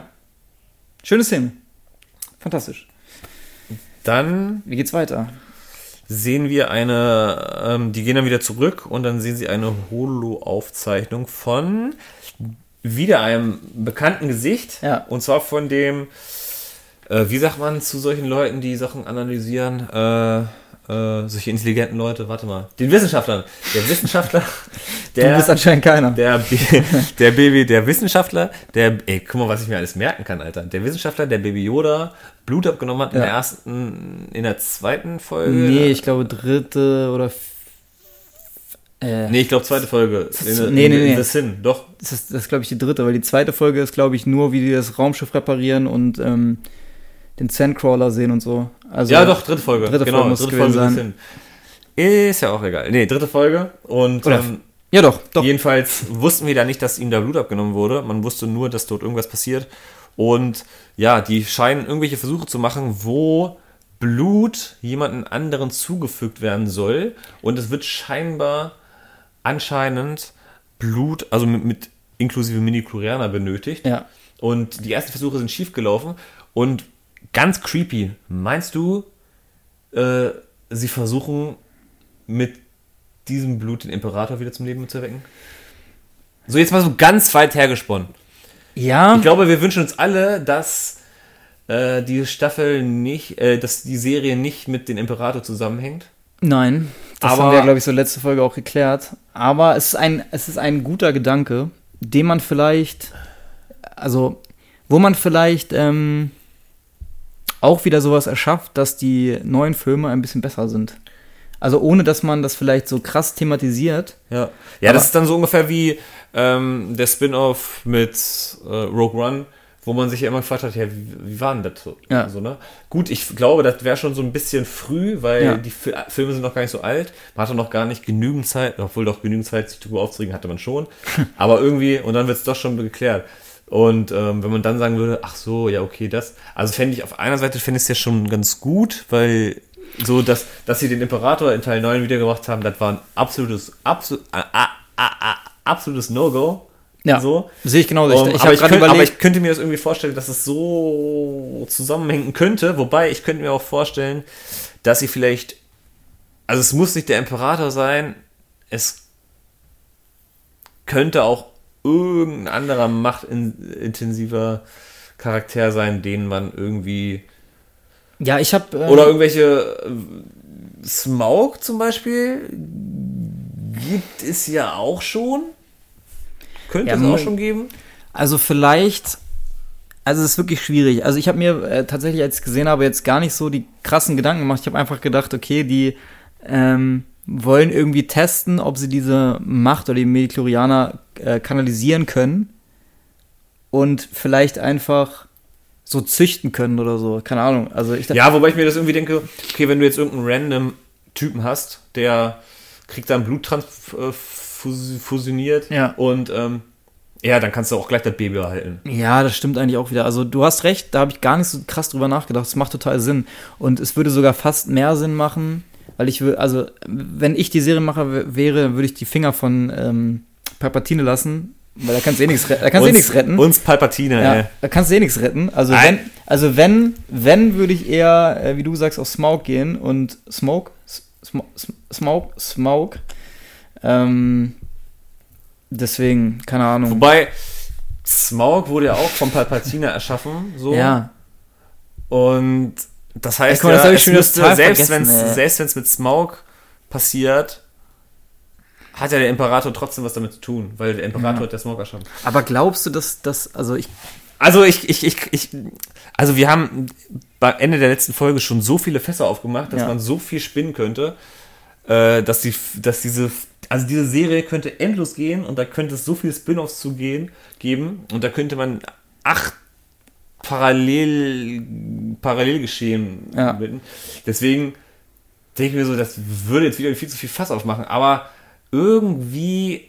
Schöne Szene. Fantastisch. Dann... Wie geht's weiter? Sehen wir eine... die gehen dann wieder zurück und dann sehen sie eine Holo-Aufzeichnung von wieder einem bekannten Gesicht. Ja. Und zwar von dem... wie sagt man zu solchen Leuten, die Sachen analysieren? Solche intelligenten Leute, warte mal, den Wissenschaftlern. Der Wissenschaftler, der... Du bist anscheinend keiner. Der Wissenschaftler, der... Ey, guck mal, was ich mir alles merken kann, Alter. Der Wissenschaftler, der Baby Yoda Blut abgenommen hat in der zweiten Folge. Nee, ich glaube dritte oder... ich glaube zweite Folge. Nee. The Sin, doch. Das ist, glaube ich, die dritte, weil die zweite Folge ist, glaube ich, nur, wie die das Raumschiff reparieren und... den Sandcrawler sehen und so. Also ja, doch, dritte Folge. Dritte Folge muss gewesen sein. Ist ja auch egal. Nee, dritte Folge. Und ja, doch. Jedenfalls wussten wir da nicht, dass ihm da Blut abgenommen wurde. Man wusste nur, dass dort irgendwas passiert. Und ja, die scheinen irgendwelche Versuche zu machen, wo Blut jemanden anderen zugefügt werden soll. Und es wird anscheinend Blut, also mit inklusive Mini-Chlorianer benötigt. Ja. Und die ersten Versuche sind schiefgelaufen. Und ganz creepy. Meinst du, sie versuchen mit diesem Blut den Imperator wieder zum Leben zu erwecken? So, jetzt mal so ganz weit hergesponnen. Ja. Ich glaube, wir wünschen uns alle, dass dass die Serie nicht mit dem Imperator zusammenhängt. Nein. Das haben wir, glaube ich, so letzte Folge auch geklärt. Aber es ist ein guter Gedanke, den man vielleicht, also wo man vielleicht auch wieder sowas erschafft, dass die neuen Filme ein bisschen besser sind. Also ohne, dass man das vielleicht so krass thematisiert. Ja, ja, das ist dann so ungefähr wie der Spin-Off mit Rogue One, wo man sich ja immer gefragt hat, ja, wie war denn das so? Ja. Also, ne? Gut, ich glaube, das wäre schon so ein bisschen früh, weil die Filme sind noch gar nicht so alt. Man hatte noch gar nicht genügend Zeit, obwohl doch genügend Zeit, sich drüber aufzuregen, hatte man schon. Aber irgendwie, und dann wird es doch schon geklärt. Und wenn man dann sagen würde, ach so, ja, okay, das... Also fände ich, auf einer Seite finde ich es ja schon ganz gut, weil so, dass sie den Imperator in Teil 9 wieder gemacht haben, das war ein absolutes No-Go. Ja, so. Sehe ich genau. Aber ich könnte mir das irgendwie vorstellen, dass es so zusammenhängen könnte, wobei ich könnte mir auch vorstellen, dass sie vielleicht... Also es muss nicht der Imperator sein, es könnte auch irgendein anderer machtintensiver Charakter sein, den man irgendwie... Ja, ich habe... oder irgendwelche Smaug zum Beispiel gibt es ja auch schon. Könnte es auch schon geben. Also vielleicht... Also es ist wirklich schwierig. Also ich habe mir tatsächlich, als ich gesehen habe, jetzt gar nicht so die krassen Gedanken gemacht. Ich habe einfach gedacht, okay, die wollen irgendwie testen, ob sie diese Macht oder die Mediklorianer kanalisieren können und vielleicht einfach so züchten können oder so. Keine Ahnung. Also ich dachte, ja, wobei ich mir das irgendwie denke, okay, wenn du jetzt irgendeinen random Typen hast, der kriegt dann Blut transfusioniert und... ja, dann kannst du auch gleich das Baby behalten. Ja, das stimmt eigentlich auch wieder. Also du hast recht, da habe ich gar nicht so krass drüber nachgedacht. Das macht total Sinn. Und es würde sogar fast mehr Sinn machen, weil ich würde, also wenn ich die Serienmacher wäre, würde ich die Finger von Palpatine lassen, weil da kannst du nichts retten. Uns Palpatine, ja, ey. Da kannst du nichts retten. Also nein. Wenn würde ich eher, wie du sagst, auf Smaug gehen und Smaug. Deswegen, keine Ahnung. Wobei, Smaug wurde ja auch vom Palpatine erschaffen. So. Ja. Und das heißt, selbst wenn es mit Smaug passiert, hat ja der Imperator trotzdem was damit zu tun, weil der Imperator hat der Smaug erschaffen. Aber glaubst du, dass das... Also wir haben am Ende der letzten Folge schon so viele Fässer aufgemacht, dass man so viel spinnen könnte, dass diese Serie könnte endlos gehen und da könnte es so viele Spin-Offs zu geben und da könnte man 8 Parallelgeschehen bitten. Deswegen denke ich mir so, das würde jetzt wieder viel zu viel Fass aufmachen, aber irgendwie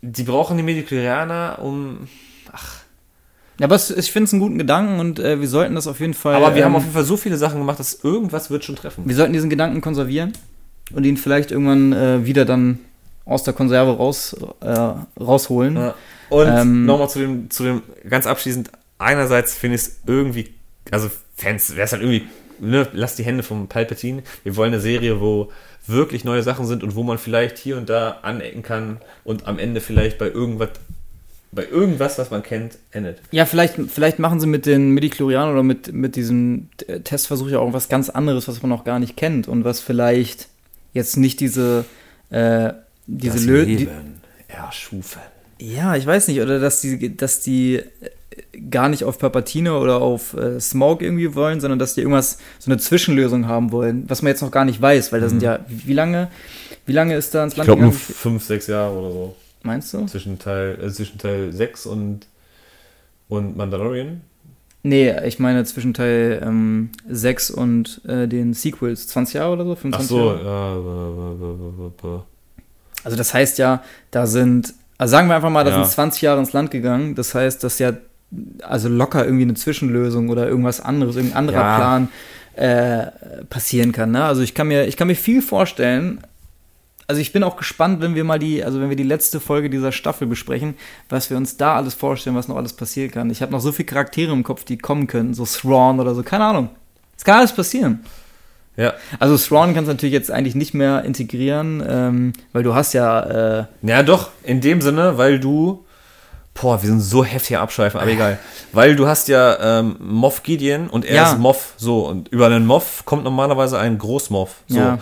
die brauchen die Mediklorianer Ja, aber ich finde es einen guten Gedanken und wir sollten das auf jeden Fall... Aber wir haben auf jeden Fall so viele Sachen gemacht, dass irgendwas wird schon treffen. Wir sollten diesen Gedanken konservieren. Und ihn vielleicht irgendwann wieder dann aus der Konserve rausholen. Ja. Und nochmal zu dem ganz abschließend, einerseits finde ich es irgendwie, also Fans, wäre es dann irgendwie, ne, lass die Hände vom Palpatine. Wir wollen eine Serie, wo wirklich neue Sachen sind und wo man vielleicht hier und da anecken kann und am Ende vielleicht bei irgendwas, was man kennt, endet. Ja, vielleicht machen sie mit den Midichlorianern oder mit diesem Testversuch ja auch was ganz anderes, was man noch gar nicht kennt und was vielleicht jetzt nicht diese das Leben erschufen. Ja, ich weiß nicht, oder dass die gar nicht auf Palpatine oder auf Smaug irgendwie wollen, sondern dass die irgendwas, so eine Zwischenlösung haben wollen, was man jetzt noch gar nicht weiß, weil da sind ja, wie lange ist da ins Land gegangen? Ich glaube, 5-6 Jahre oder so. Meinst du? Zwischen Teil 6 und Mandalorian? Nee, ich meine zwischen Teil 6 und den Sequels. 20 Jahre oder so? 25 Jahre? Ja. Also das heißt ja, sagen wir einfach mal, da sind 20 Jahre ins Land gegangen. Das heißt, dass ja also locker irgendwie eine Zwischenlösung oder irgendwas anderes, irgendein anderer Plan passieren kann. Ne? Also ich kann mir viel vorstellen. Also ich bin auch gespannt, wenn wir die letzte Folge dieser Staffel besprechen, was wir uns da alles vorstellen, was noch alles passieren kann. Ich habe noch so viele Charaktere im Kopf, die kommen können, so Thrawn oder so, keine Ahnung. Es kann alles passieren. Ja. Also Thrawn kannst du natürlich jetzt eigentlich nicht mehr integrieren, weil du hast ja... ja doch, in dem Sinne, weil du... Boah, wir sind so heftig abschweifen, aber egal. Weil du hast ja Moff Gideon und er ist Moff, so. Und über einen Moff kommt normalerweise ein Großmoff, so. Ja.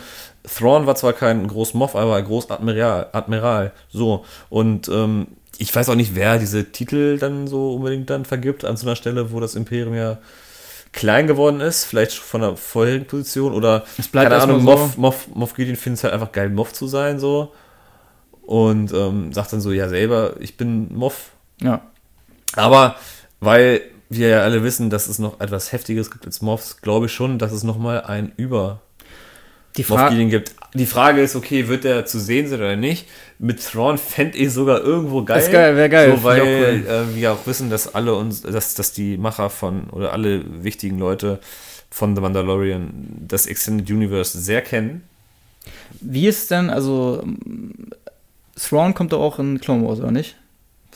Thrawn war zwar kein Großmoff, aber ein Großadmiral, so. Und ich weiß auch nicht, wer diese Titel dann so unbedingt dann vergibt, an so einer Stelle, wo das Imperium ja klein geworden ist, vielleicht von der vorherigen Position, oder, es bleibt keine Ahnung, so. Moff Gideon findet es halt einfach geil, Moff zu sein, so. Und sagt dann so, ja selber, ich bin Moff. Ja. Aber, weil wir ja alle wissen, dass es noch etwas Heftiges gibt als Moffs, glaube ich schon, dass es nochmal ein Die Frage ist, okay, wird der zu sehen sein oder nicht? Mit Thrawn fände ich sogar irgendwo geil. Das ist geil, wäre geil. So, weil auch cool. Wir auch wissen, dass die Macher oder alle wichtigen Leute von The Mandalorian das Extended Universe sehr kennen. Wie ist denn, also Thrawn kommt doch auch in Clone Wars, oder nicht?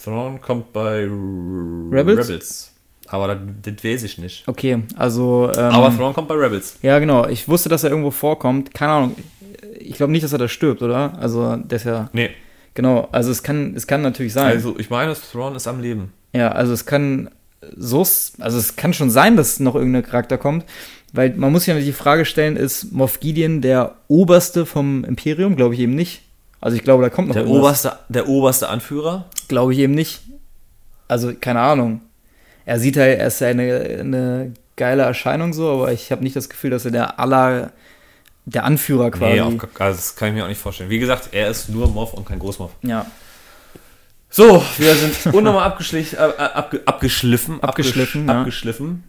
Thrawn kommt bei Rebels. Aber das weiß ich nicht. Okay, also... aber Thrawn kommt bei Rebels. Ja, genau. Ich wusste, dass er irgendwo vorkommt. Keine Ahnung. Ich glaube nicht, dass er da stirbt, oder? Also, der ist ja... Nee. Genau. Also, es kann natürlich sein. Also, ich meine, Thrawn ist am Leben. Ja, also, es kann schon sein, dass noch irgendein Charakter kommt. Weil man muss sich natürlich die Frage stellen, ist Moff Gideon der Oberste vom Imperium? Glaube ich eben nicht. Also ich glaube, da kommt noch der Oberste, der oberste Anführer? Glaube ich eben nicht. Also keine Ahnung. Er sieht halt, er ist ja eine geile Erscheinung so, aber ich habe nicht das Gefühl, dass er der Anführer quasi. Nee, also das kann ich mir auch nicht vorstellen. Wie gesagt, er ist nur Moff und kein Großmoff. Ja. So, wir sind unnormal abgeschliffen.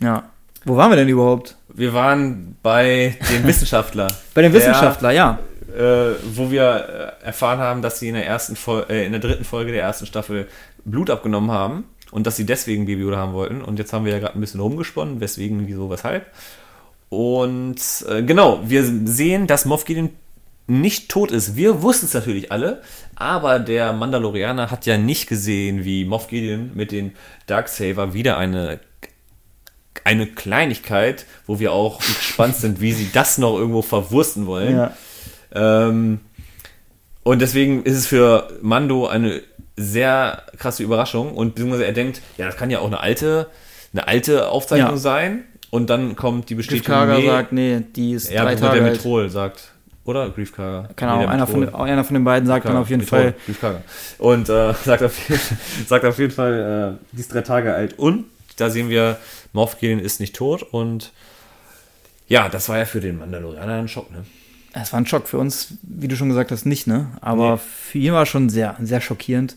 Ja. Wo waren wir denn überhaupt? Wir waren bei dem Wissenschaftler. Bei dem Wissenschaftler, ja. Wo wir erfahren haben, dass sie in der dritten Folge der ersten Staffel Blut abgenommen haben und dass sie deswegen Babyhoder haben wollten. Und jetzt haben wir ja gerade ein bisschen rumgesponnen, weswegen, wieso, weshalb. Und genau, wir sehen, dass Moff Gideon nicht tot ist. Wir wussten es natürlich alle, aber der Mandalorianer hat ja nicht gesehen, wie Moff Gideon mit den Darksaber wieder eine Kleinigkeit, wo wir auch gespannt sind, wie sie das noch irgendwo verwursten wollen. Ja. Und deswegen ist es für Mando eine sehr krasse Überraschung und beziehungsweise er denkt, ja, das kann ja auch eine alte Aufzeichnung sein und dann kommt die Bestätigung. Greef Karga sagt, nee, die ist 3 Tage der Mythrol alt. Sagt, oder? Greef Karga. Keine Ahnung, einer von den beiden sagt dann auf jeden Fall. Greef Karga. Und sagt auf jeden Fall, die ist 3 Tage alt und da sehen wir, Moff Gideon ist nicht tot und ja, das war ja für den Mandalorianer ein Schock, ne? Es war ein Schock für uns, wie du schon gesagt hast, nicht, ne? Aber für ihn war es schon sehr, sehr schockierend.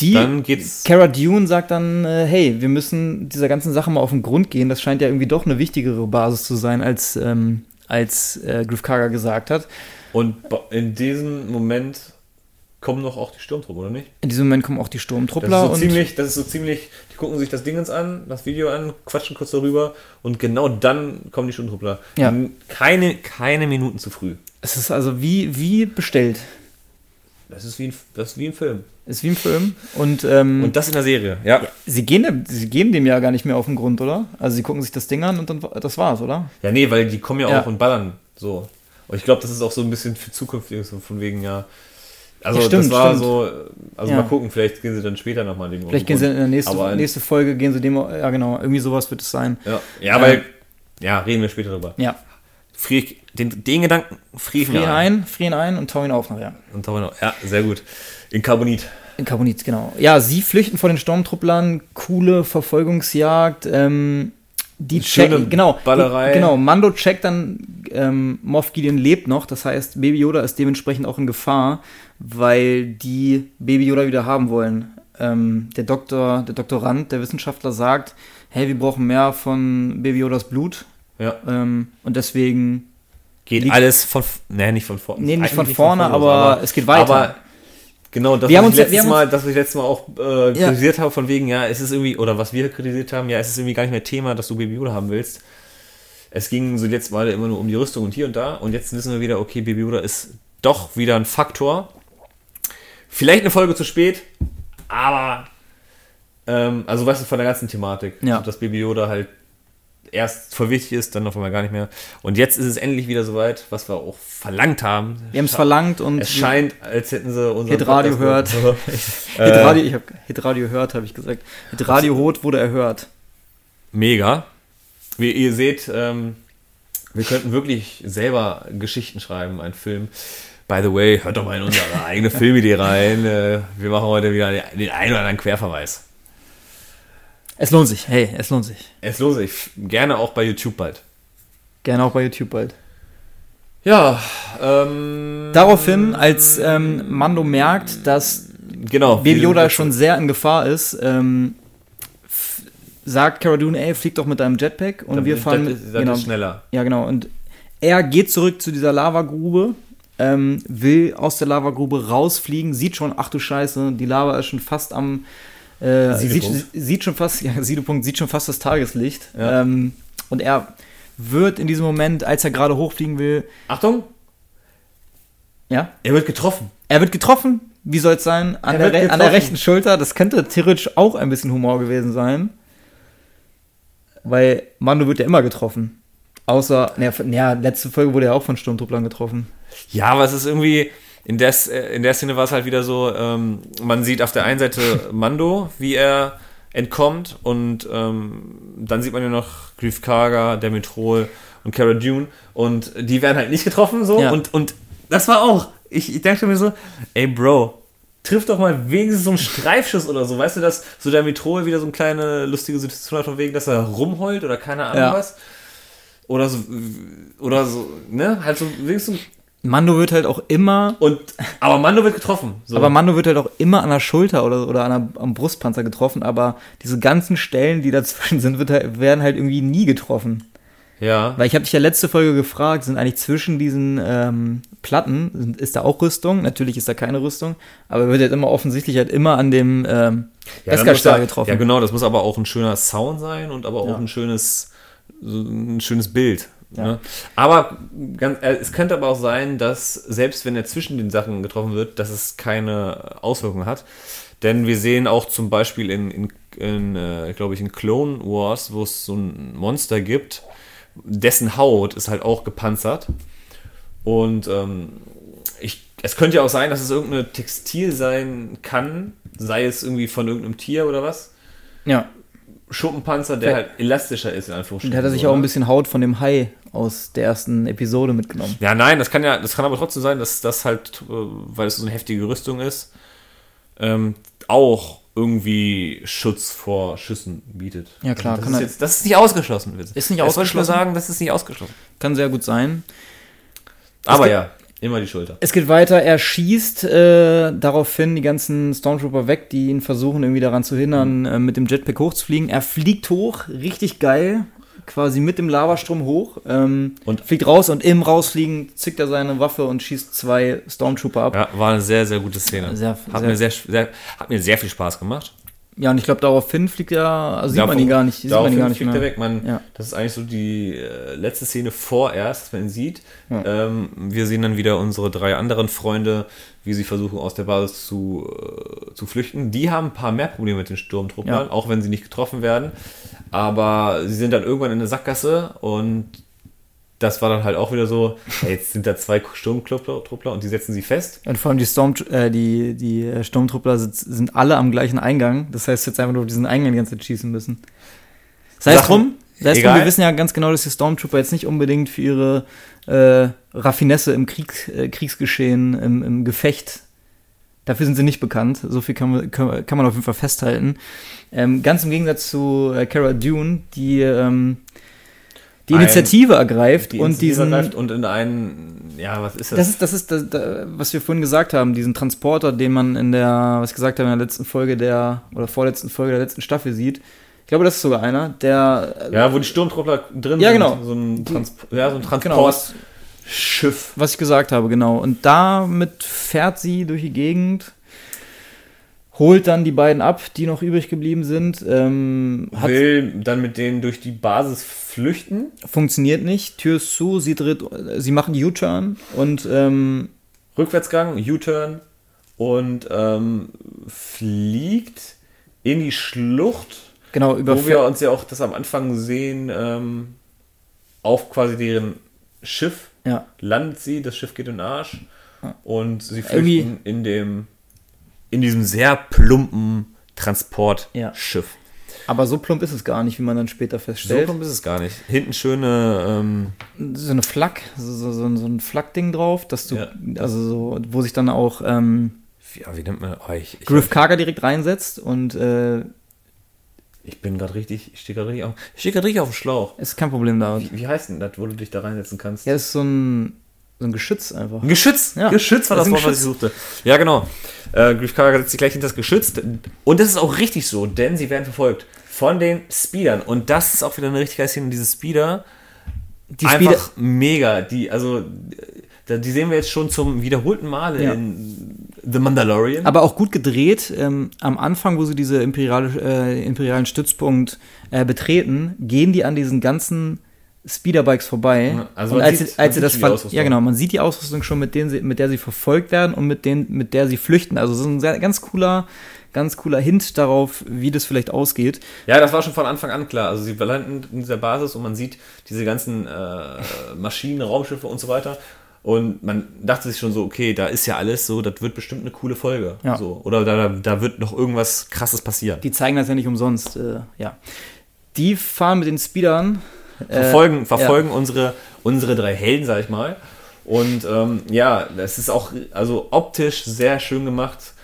Dann geht's. Cara Dune sagt dann, hey, wir müssen dieser ganzen Sache mal auf den Grund gehen. Das scheint ja irgendwie doch eine wichtigere Basis zu sein, als Greef Karga gesagt hat. Und in diesem Moment kommen noch auch die Sturmtruppler, oder nicht? In diesem Moment kommen auch die Sturmtruppler. Das ist so ziemlich, die gucken sich das Dingens an, das Video an, quatschen kurz darüber und genau dann kommen die Sturmtruppler. Ja. Keine Minuten zu früh. Es ist also wie bestellt. Das ist wie im Film. Ist wie im Film. Und das in der Serie, ja. Sie gehen dem ja gar nicht mehr auf den Grund, oder? Also sie gucken sich das Ding an und dann das war's, oder? Ja, nee, weil die kommen ja auch und ballern. So. Und ich glaube, das ist auch so ein bisschen für zukünftig, so von wegen, ja. Also ja, stimmt, das war stimmt. So, also mal gucken, vielleicht gehen sie dann später nochmal dem. Vielleicht gehen sie in der nächsten Folge, gehen sie dem, ja genau, irgendwie sowas wird es sein. Ja, weil, ja, reden wir später drüber. Ja. Den Gedanken, frieren ein und tauchen ihn auf nachher. Und tauchen auf, ja, sehr gut. In Carbonit, genau. Ja, sie flüchten vor den Sturmtrupplern, coole Verfolgungsjagd, die checken, genau. Ballerei. Genau, Mando checkt dann, Moff Gideon lebt noch, das heißt, Baby Yoda ist dementsprechend auch in Gefahr, weil die Baby Yoda wieder haben wollen. Der Doktorand, der Wissenschaftler sagt, hey, wir brauchen mehr von Baby Yodas Blut. Ja. Und deswegen geht alles nicht von vorne, aber es geht weiter. Aber genau, das, was ich letztes Mal auch kritisiert habe, von wegen, ja, es ist irgendwie, oder was wir kritisiert haben, ja, es ist irgendwie gar nicht mehr Thema, dass du Baby Yoda haben willst. Es ging so die letzten Male immer nur um die Rüstung und hier und da. Und jetzt wissen wir wieder, okay, Baby Yoda ist doch wieder ein Faktor. Vielleicht eine Folge zu spät, aber also weißt du, von der ganzen Thematik, dass Baby Yoda halt erst voll wichtig ist, dann auf einmal gar nicht mehr. Und jetzt ist es endlich wieder soweit, was wir auch verlangt haben. Wir haben es verlangt und es scheint, als hätten sie unseren Hitradio gehört. Hitradio hört, habe ich gesagt. Hitradio Hot wurde erhört. Mega. Wie ihr seht, wir könnten wirklich selber Geschichten schreiben, einen Film. By the way, hört doch mal in unsere eigene Filmidee rein. Wir machen heute wieder den einen oder anderen Querverweis. Es lohnt sich, hey, es lohnt sich. Es lohnt sich, gerne auch bei YouTube bald. Ja, daraufhin, als Mando merkt, dass Baby Yoda schon sehr in Gefahr ist, sagt Cara Dune, ey, flieg doch mit deinem Jetpack und wir fahren... Das ist schneller. Ja, genau. Und er geht zurück zu dieser Lavagrube, will aus der Lavagrube rausfliegen, sieht schon, ach du Scheiße, die Lava ist schon fast am... Sieht schon fast das Tageslicht. Ja. Und er wird in diesem Moment, als er gerade hochfliegen will... Achtung! Ja? Er wird getroffen! Wie soll es sein? An der rechten Schulter. Das könnte theoretisch auch ein bisschen Humor gewesen sein. Weil Mando wird ja immer getroffen. Außer, letzte Folge wurde er auch von Sturmtrupplern getroffen. Ja, aber es ist irgendwie... In der Szene war es halt wieder so, man sieht auf der einen Seite Mando, wie er entkommt und dann sieht man ja noch Greef Karga, der Mythrol und Cara Dune und die werden halt nicht getroffen so und das war auch, ich dachte mir so, ey Bro, trifft doch mal wenigstens so einen Streifschuss oder so, weißt du, dass so der Mythrol wieder so eine kleine lustige Situation hat von wegen, dass er rumheult oder keine Ahnung was oder so, ne, halt so wenigstens Mando wird halt auch immer... Aber Mando wird getroffen. So. Aber Mando wird halt auch immer an der Schulter oder am Brustpanzer getroffen, aber diese ganzen Stellen, die dazwischen sind, werden halt irgendwie nie getroffen. Ja. Weil ich habe dich ja letzte Folge gefragt, sind eigentlich zwischen diesen Platten, ist da auch Rüstung? Natürlich ist da keine Rüstung, aber wird halt immer offensichtlich halt immer an dem Beskar-Stahl getroffen. Ja genau, das muss aber auch ein schöner Sound sein und aber auch ein schönes Bild. Ja. Ne? Aber es könnte aber auch sein, dass selbst wenn er zwischen den Sachen getroffen wird, dass es keine Auswirkungen hat. Denn wir sehen auch zum Beispiel in Clone Wars, wo es so ein Monster gibt, dessen Haut ist halt auch gepanzert. Und es könnte ja auch sein, dass es irgendein Textil sein kann, sei es irgendwie von irgendeinem Tier oder was. Ja. Schuppenpanzer, der halt elastischer ist, in Anführungsstrichen. Und der hat sich auch ein bisschen Haut von dem Hai aus der ersten Episode mitgenommen. Ja, nein, das kann aber trotzdem sein, dass das halt, weil es so eine heftige Rüstung ist, auch irgendwie Schutz vor Schüssen bietet. Ja, klar. Das ist nicht ausgeschlossen. Ist nicht ausgeschlossen. Ich würde sagen, das ist nicht ausgeschlossen. Kann sehr gut sein. Aber immer die Schulter. Es geht weiter, er schießt daraufhin die ganzen Stormtrooper weg, die ihn versuchen irgendwie daran zu hindern, mit dem Jetpack hochzufliegen. Er fliegt hoch, richtig geil, quasi mit dem Lavastrom hoch, und fliegt raus und im Rausfliegen zückt er seine Waffe und schießt 2 Stormtrooper ab. Ja, war eine sehr, sehr gute Szene. Hat mir sehr viel Spaß gemacht. Ja, und ich glaube, daraufhin fliegt er, sieht man ihn gar nicht mehr. Daraufhin fliegt er weg. Das ist eigentlich so die letzte Szene vorerst, dass man ihn sieht. Ja. Wir sehen dann wieder unsere 3 anderen Freunde, wie sie versuchen, aus der Basis zu flüchten. Die haben ein paar mehr Probleme mit den Sturmtruppern, auch wenn sie nicht getroffen werden. Aber sie sind dann irgendwann in der Sackgasse und das war dann halt auch wieder so, jetzt sind da 2 Sturmtruppler und die setzen sie fest. Und vor allem die Sturmtruppler sind alle am gleichen Eingang. Das heißt, jetzt einfach nur auf diesen Eingang die ganze Zeit schießen müssen. Sei es drum, wir wissen ja ganz genau, dass die Stormtrooper jetzt nicht unbedingt für ihre Raffinesse im Kriegsgeschehen, im Gefecht, dafür sind sie nicht bekannt. So viel kann man auf jeden Fall festhalten. Ganz im Gegensatz zu Cara Dune, die... Die Initiative ergreift und in einen, ja, was ist das? Das ist, was wir vorhin gesagt haben, diesen Transporter, den man vorletzten Folge der letzten Staffel sieht. Ich glaube, das ist sogar einer, der... Ja, wo die Sturmtruppler drin sind. Genau. So ein Transportschiff. Was ich gesagt habe, genau. Und damit fährt sie durch die Gegend... Holt dann die beiden ab, die noch übrig geblieben sind. Will dann mit denen durch die Basis flüchten. Funktioniert nicht. Tür ist zu, sie machen U-Turn und Rückwärtsgang, U-Turn und fliegt in die Schlucht. Genau, wo wir uns ja auch das am Anfang sehen, auf quasi deren Schiff landet sie, das Schiff geht in den Arsch und sie flüchten in diesem sehr plumpen Transportschiff. Ja. Aber so plump ist es gar nicht, wie man dann später feststellt. Hinten schöne... so eine Flak, so ein Flak-Ding drauf, dass du... Ja. Also so, wo sich dann auch... wie nennt man euch? Greef Karga direkt reinsetzt und... Ich stehe gerade richtig auf dem Schlauch. Ist kein Problem da. Wie heißt denn das, wo du dich da reinsetzen kannst? Ja, ist so ein Geschütz einfach. Ein Geschütz? Ja. Geschütz war das Wort, was ich suchte. Ja, genau. Greef Karga setzt sich gleich hinter das Geschütz. Und das ist auch richtig so, denn sie werden verfolgt von den Speedern. Und das ist auch wieder eine richtig geile Szene. Diese Speeder, einfach mega. Die sehen wir jetzt schon zum wiederholten Male in The Mandalorian. Aber auch gut gedreht. Am Anfang, wo sie diesen imperialen Stützpunkt betreten, gehen die an diesen ganzen Speederbikes vorbei. Also und man sieht die Ausrüstung schon, mit der sie verfolgt werden und mit der sie flüchten. Also so ein ganz cooler Hint darauf, wie das vielleicht ausgeht. Ja, das war schon von Anfang an klar. Also sie landen in dieser Basis und man sieht diese ganzen Maschinen, Raumschiffe und so weiter. Und man dachte sich schon so, okay, da ist ja alles so, das wird bestimmt eine coole Folge. Ja. So. Oder da wird noch irgendwas Krasses passieren. Die zeigen das ja nicht umsonst. Ja. Die fahren mit den Speedern. Verfolgen unsere drei Helden, sag ich mal. Und das ist auch also optisch sehr schön gemacht.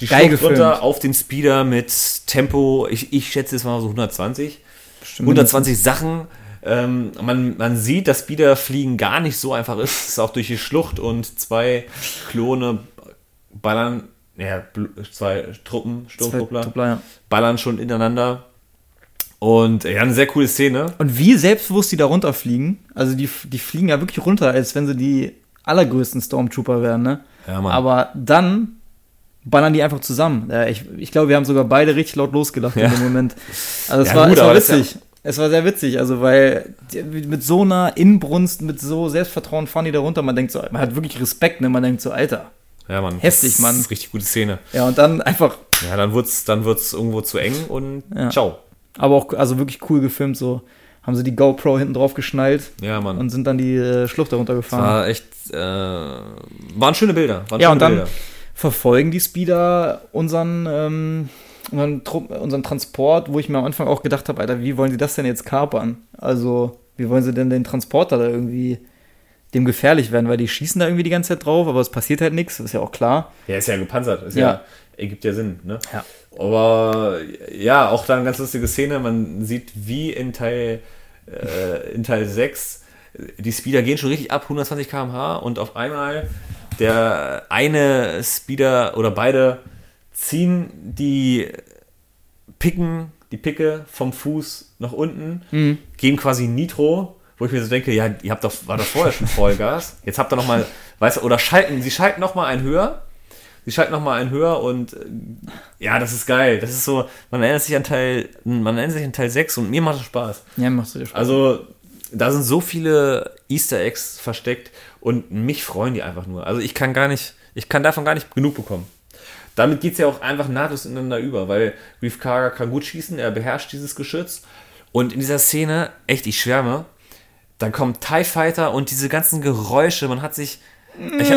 Die Schlucht runter auf den Speeder mit Tempo, ich schätze es mal so 120. Bestimmt. 120 Sachen. Man sieht, dass Speederfliegen gar nicht so einfach ist. Es ist auch durch die Schlucht und zwei Klone ballern, zwei Truppen, Sturmtruppler, ballern schon ineinander. Und eine sehr coole Szene. Und wie selbstbewusst die da runterfliegen. Also die fliegen ja wirklich runter, als wenn sie die allergrößten Stormtrooper wären, ne? Ja, Mann. Aber dann ballern die einfach zusammen. Ja, ich glaube, wir haben sogar beide richtig laut losgelacht in dem Moment. Also es war witzig. Es war sehr witzig, also weil mit so einer Inbrunst, mit so Selbstvertrauen fahren die da runter. Man denkt so, man hat wirklich Respekt, ne? Man denkt so, Alter, ja, Mann, heftig, Mann. Das ist richtig gute Szene. Ja, und dann einfach... Ja, dann wird's irgendwo zu eng und ciao. Aber auch, also wirklich cool gefilmt, so haben sie die GoPro hinten drauf geschnallt und sind dann die Schlucht da runtergefahren. War echt, waren schöne Bilder. Dann verfolgen die Speeder unseren Transport, wo ich mir am Anfang auch gedacht habe, Alter, wie wollen sie das denn jetzt kapern? Also, wie wollen sie denn den Transporter da irgendwie dem gefährlich werden? Weil die schießen da irgendwie die ganze Zeit drauf, aber es passiert halt nichts, ist ja auch klar. Ja, ist ja gepanzert, ergibt ja Sinn, ne? Ja. Aber ja, auch da eine ganz lustige Szene, man sieht, wie in Teil 6 die Speeder gehen schon richtig ab, 120 km/h, und auf einmal der eine Speeder oder beide ziehen die Picke vom Fuß nach unten, geben quasi Nitro, wo ich mir so denke, ja, war doch vorher schon Vollgas, jetzt habt ihr nochmal, weißt du, oder sie schalten nochmal einen höher, und ja, das ist geil, das ist so, man erinnert sich an Teil 6 und mir macht das Spaß. Ja, machst du dir Spaß. Also, da sind so viele Easter Eggs versteckt und mich freuen die einfach nur. Also, ich kann davon gar nicht genug bekommen. Damit geht es ja auch einfach nahtlos ineinander über, weil Greef Karga kann gut schießen, er beherrscht dieses Geschütz. Und in dieser Szene, echt, ich schwärme, dann kommt TIE Fighter und diese ganzen Geräusche, ich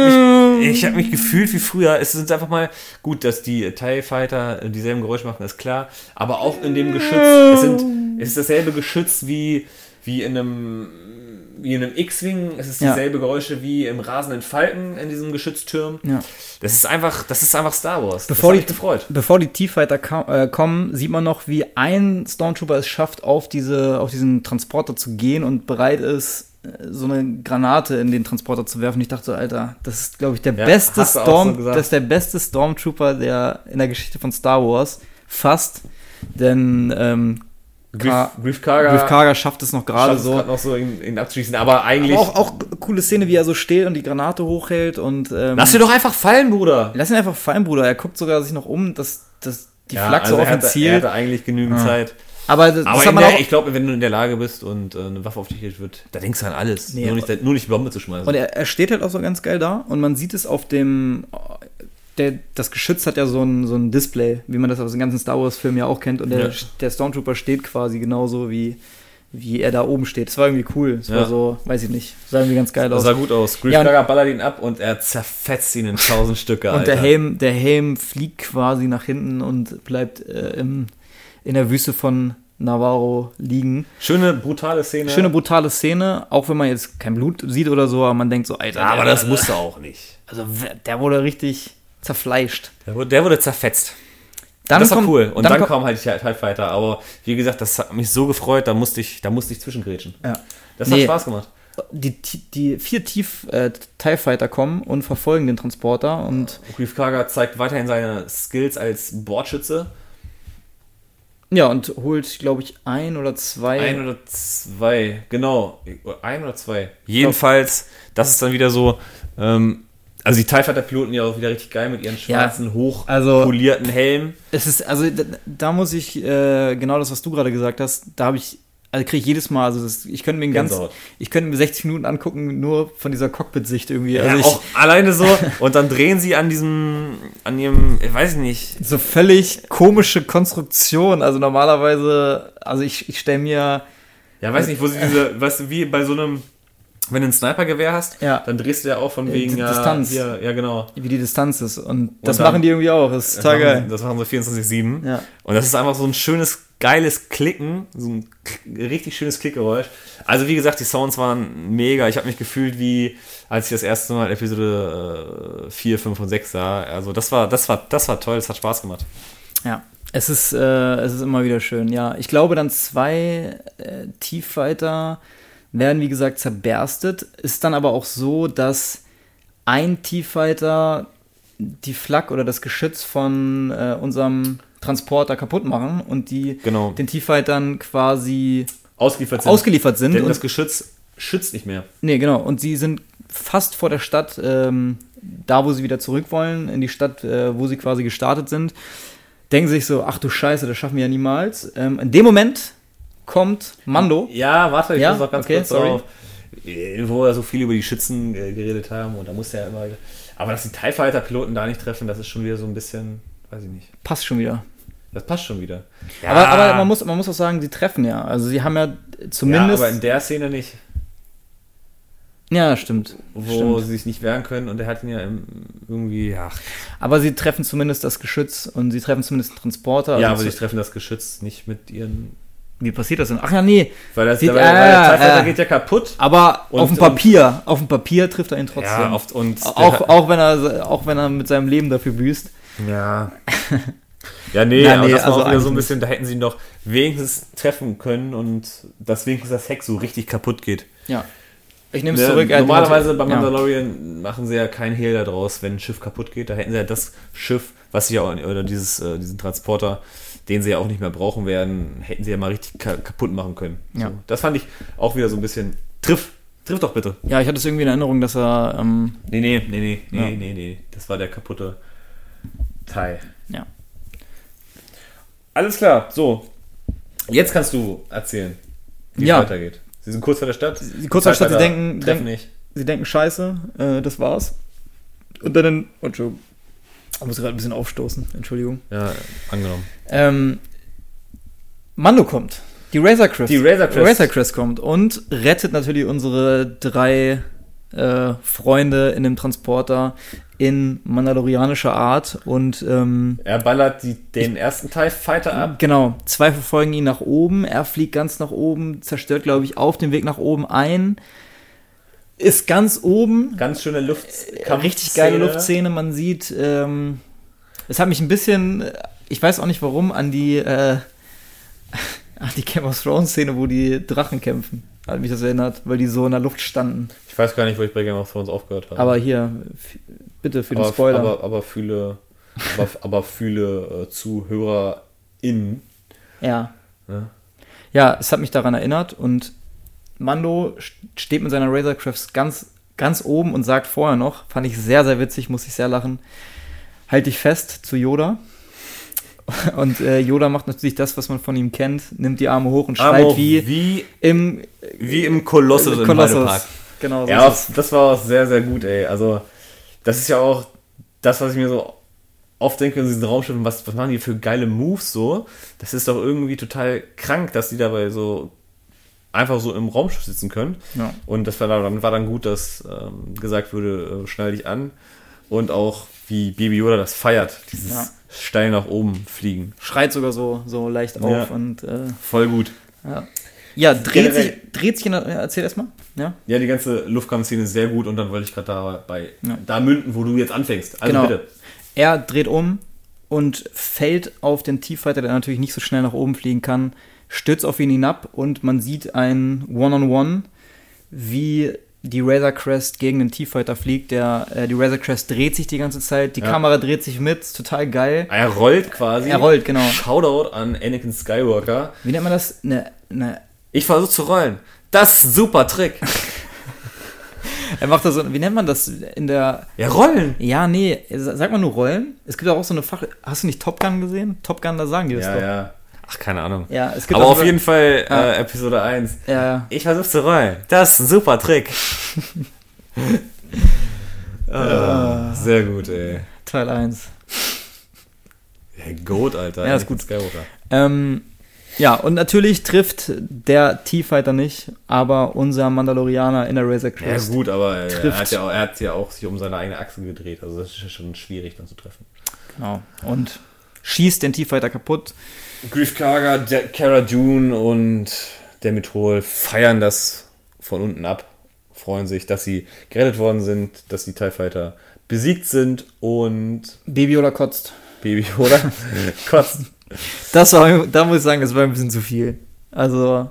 habe mich gefühlt wie früher. Es ist einfach mal gut, dass die TIE Fighter dieselben Geräusche machen, ist klar. Aber auch in dem Geschütz, es ist dasselbe Geschütz wie in einem X-Wing. Es ist dieselbe Geräusche wie im rasenden Falken in diesem Geschütztürm. Ja. Das ist einfach Star Wars. Bevor die TIE Fighter kommen, sieht man noch, wie ein Stormtrooper es schafft, auf diesen Transporter zu gehen und bereit ist, so eine Granate in den Transporter zu werfen. Ich dachte so, Alter, das ist, glaube ich, der beste Stormtrooper der in der Geschichte von Star Wars. Fast. Denn Greef Karga schafft es noch gerade so. Noch so in abzuschließen, aber eigentlich... Aber auch coole Szene, wie er so steht und die Granate hochhält und... lass ihn doch einfach fallen, Bruder! Er guckt sogar sich noch um, dass die Flak so offen zielt. Er hatte eigentlich genügend Zeit. Aber ich glaube, wenn du in der Lage bist und eine Waffe auf dich hält wird, da denkst du an alles. Nee, nur nicht die Bombe zu schmeißen. Und er steht halt auch so ganz geil da und man sieht es auf dem... Das Geschütz hat ja so ein Display, wie man das aus den ganzen Star Wars-Filmen ja auch kennt. Und der Stormtrooper steht quasi genauso, wie er da oben steht. Das war irgendwie cool. Das war so, weiß ich nicht, sah irgendwie ganz geil aus. Das sah gut aus. Greef Karga ballert ihn ab und er zerfetzt ihn in 1000 Stücke, Alter. Und der Helm fliegt quasi nach hinten und bleibt in der Wüste von Nevarro liegen. Schöne, brutale Szene. Auch wenn man jetzt kein Blut sieht oder so, aber man denkt so, Alter. Ja, aber das musste auch nicht. Also der wurde richtig zerfleischt. Der wurde zerfetzt. Das war cool. Und dann kam halt TIE Fighter. Aber wie gesagt, das hat mich so gefreut, da musste ich zwischengrätschen. Ja. Das hat Spaß gemacht. Die vier TIE Fighter kommen und verfolgen den Transporter. Und Greef Karga zeigt weiterhin seine Skills als Bordschütze. Ja, und holt, glaube ich, ein oder zwei. Jedenfalls, das ist dann wieder so... also die TIE Fighter-Piloten ja auch wieder richtig geil mit ihren schwarzen, hochpolierten Helmen. Es ist, also da muss ich, genau das, was du gerade gesagt hast, da habe ich, also kriege ich jedes Mal, also das, ich könnte mir 60 Minuten angucken, nur von dieser Cockpit-Sicht irgendwie. Also ja, auch alleine so, und dann drehen sie an ihrem, ich weiß nicht. So völlig komische Konstruktion, also normalerweise, also ich stelle mir. Ja, weiß nicht, wo sie diese, weißt du, wie bei so einem wenn du ein Snipergewehr hast, dann drehst du ja auch von wegen Distanz. Ja, genau. Wie die Distanz ist. Und das machen die irgendwie auch. Das ist total geil. Das machen sie 24/7. Ja. Und das ist einfach so ein schönes, geiles Klicken. So ein richtig schönes Klickgeräusch. Also wie gesagt, die Sounds waren mega. Ich habe mich gefühlt wie, als ich das erste Mal Episode 4, 5 und 6 sah. Also das war toll. Das hat Spaß gemacht. Ja. Es ist immer wieder schön, ja. Ich glaube, dann 2 Tieffighter werden, wie gesagt, zerberstet. Ist dann aber auch so, dass ein Tieffighter die Flak oder das Geschütz von unserem Transporter kaputt machen und die den Tieffightern quasi ausgeliefert sind. Denn das Geschütz schützt nicht mehr. Nee, genau. Und sie sind fast vor der Stadt, da, wo sie wieder zurück wollen, in die Stadt, wo sie quasi gestartet sind. Denken sich so, ach du Scheiße, das schaffen wir ja niemals. In dem Moment kommt Mando. Ja, warte, ich muss noch ganz kurz auf. Wo wir so viel über die Schützen geredet haben und da muss ja immer... Aber dass die TIE Fighter-Piloten da nicht treffen, das ist schon wieder so ein bisschen, weiß ich nicht. Passt schon wieder. Das passt schon wieder. Ja. Aber man muss auch sagen, sie treffen ja. Also sie haben ja zumindest... Ja, aber in der Szene nicht. Ja, stimmt. Wo sie sich nicht wehren können und er hat ihn ja irgendwie... Ach. Aber sie treffen zumindest das Geschütz und sie treffen zumindest einen Transporter. Also ja, aber sie treffen das Geschütz nicht mit ihren... Wie passiert das denn? Ach ja, nee. Weil der Zeitfighter geht ja kaputt. Aber auf dem Papier trifft er ihn trotzdem. Ja, auch wenn er mit seinem Leben dafür büßt. Ja. Ja, nee, aber das war auch wieder so ein bisschen, da hätten sie ihn doch wenigstens treffen können und dass wenigstens das Heck so richtig kaputt geht. Ja. Ich nehme es zurück. Normalerweise bei Mandalorian machen sie ja keinen Hehl daraus, wenn ein Schiff kaputt geht. Da hätten sie ja das Schiff, was sie ja auch, oder diesen Transporter, den sie ja auch nicht mehr brauchen werden, hätten sie ja mal richtig kaputt machen können. Ja. So, das fand ich auch wieder so ein bisschen. Triff doch bitte. Ja, ich hatte es irgendwie in Erinnerung, dass er. Nee. Das war der kaputte Teil. Ja. Alles klar. So, jetzt kannst du erzählen, wie es weitergeht. Sie sind kurz vor der Stadt. Sie denken Scheiße, das war's. Und dann. Entschuldigung. Ich muss gerade ein bisschen aufstoßen, Entschuldigung. Ja, angenommen. Mando kommt. Die Razor Crest kommt und rettet natürlich unsere 3 Freunde in dem Transporter in mandalorianischer Art und er ballert den ersten TIE Fighter ab. Genau, 2 verfolgen ihn nach oben, er fliegt ganz nach oben, zerstört, glaube ich, auf dem Weg nach oben ein. Ist ganz oben. Ganz schöne Luftkampfszene. Richtig geile Luftszene. Man sieht, es hat mich ein bisschen, ich weiß auch nicht warum, an die Game of Thrones Szene, wo die Drachen kämpfen. Hat mich das erinnert, weil die so in der Luft standen. Ich weiß gar nicht, wo ich bei Game of Thrones aufgehört habe. Aber hier, bitte für den Spoiler. Aber viele ZuhörerInnen. Ja. Ne? Ja, es hat mich daran erinnert und Mando steht mit seiner Razor Crest ganz, ganz oben und sagt vorher noch, fand ich sehr, sehr witzig, muss ich sehr lachen, halt dich fest zu Yoda. Und Yoda macht natürlich das, was man von ihm kennt, nimmt die Arme hoch und schreit wie im Kolossus im Heidepark. Genau, so ja, das war auch sehr, sehr gut, ey. Also das ist ja auch das, was ich mir so oft denke in diesen Raumschiffen, was machen die für geile Moves so? Das ist doch irgendwie total krank, dass die dabei so einfach so im Raumschiff sitzen können. Ja. Und das war dann gut, dass gesagt wurde, schnall dich an. Und auch, wie Baby Yoda das feiert, dieses steil nach oben fliegen. Schreit sogar so leicht auf. Ja. Und, voll gut. Ja, dreht sich erzähl erstmal. Ja, die ganze Luftkampfszene ist sehr gut und dann wollte ich gerade da münden, wo du jetzt anfängst. Also genau. Bitte. Er dreht um und fällt auf den Tiefffighter, der natürlich nicht so schnell nach oben fliegen kann, stürzt auf ihn hinab und man sieht ein One-on-One, wie die Razor Crest gegen den T-Fighter fliegt. Die Razor Crest dreht sich die ganze Zeit, die Kamera dreht sich mit, total geil. Er rollt quasi. Er rollt, genau. Shoutout an Anakin Skywalker. Wie nennt man das? Ne. Ich versuche zu rollen. Das ist ein super Trick. Er macht da so, wie nennt man das in der... Ja, rollen. Ja, nee, sag mal nur rollen. Es gibt auch so eine Hast du nicht Top Gun gesehen? Top Gun, da sagen die das doch. Ja. Ach, keine Ahnung. Ja, es gibt aber auf jeden Fall Episode 1. Ja. Ich versuch's zu rollen. Das ist ein super Trick. Sehr gut, ey. Teil 1. Hey, Goat, Alter. Ja, ist gut. Skywalker. Ja, und natürlich trifft der T-Fighter nicht, aber unser Mandalorianer in der Razor Crest. Ja gut, aber er hat ja auch sich um seine eigene Achse gedreht, also das ist ja schon schwierig dann zu treffen. Genau, und schießt den T-Fighter kaputt. Greef Karga, Cara Dune und der Mythrol feiern das von unten ab, freuen sich, dass sie gerettet worden sind, dass die TIE-Fighter besiegt sind und... Baby oder kotzt. Baby oder kotzt. Das war, da muss ich sagen, das war ein bisschen zu viel. Also,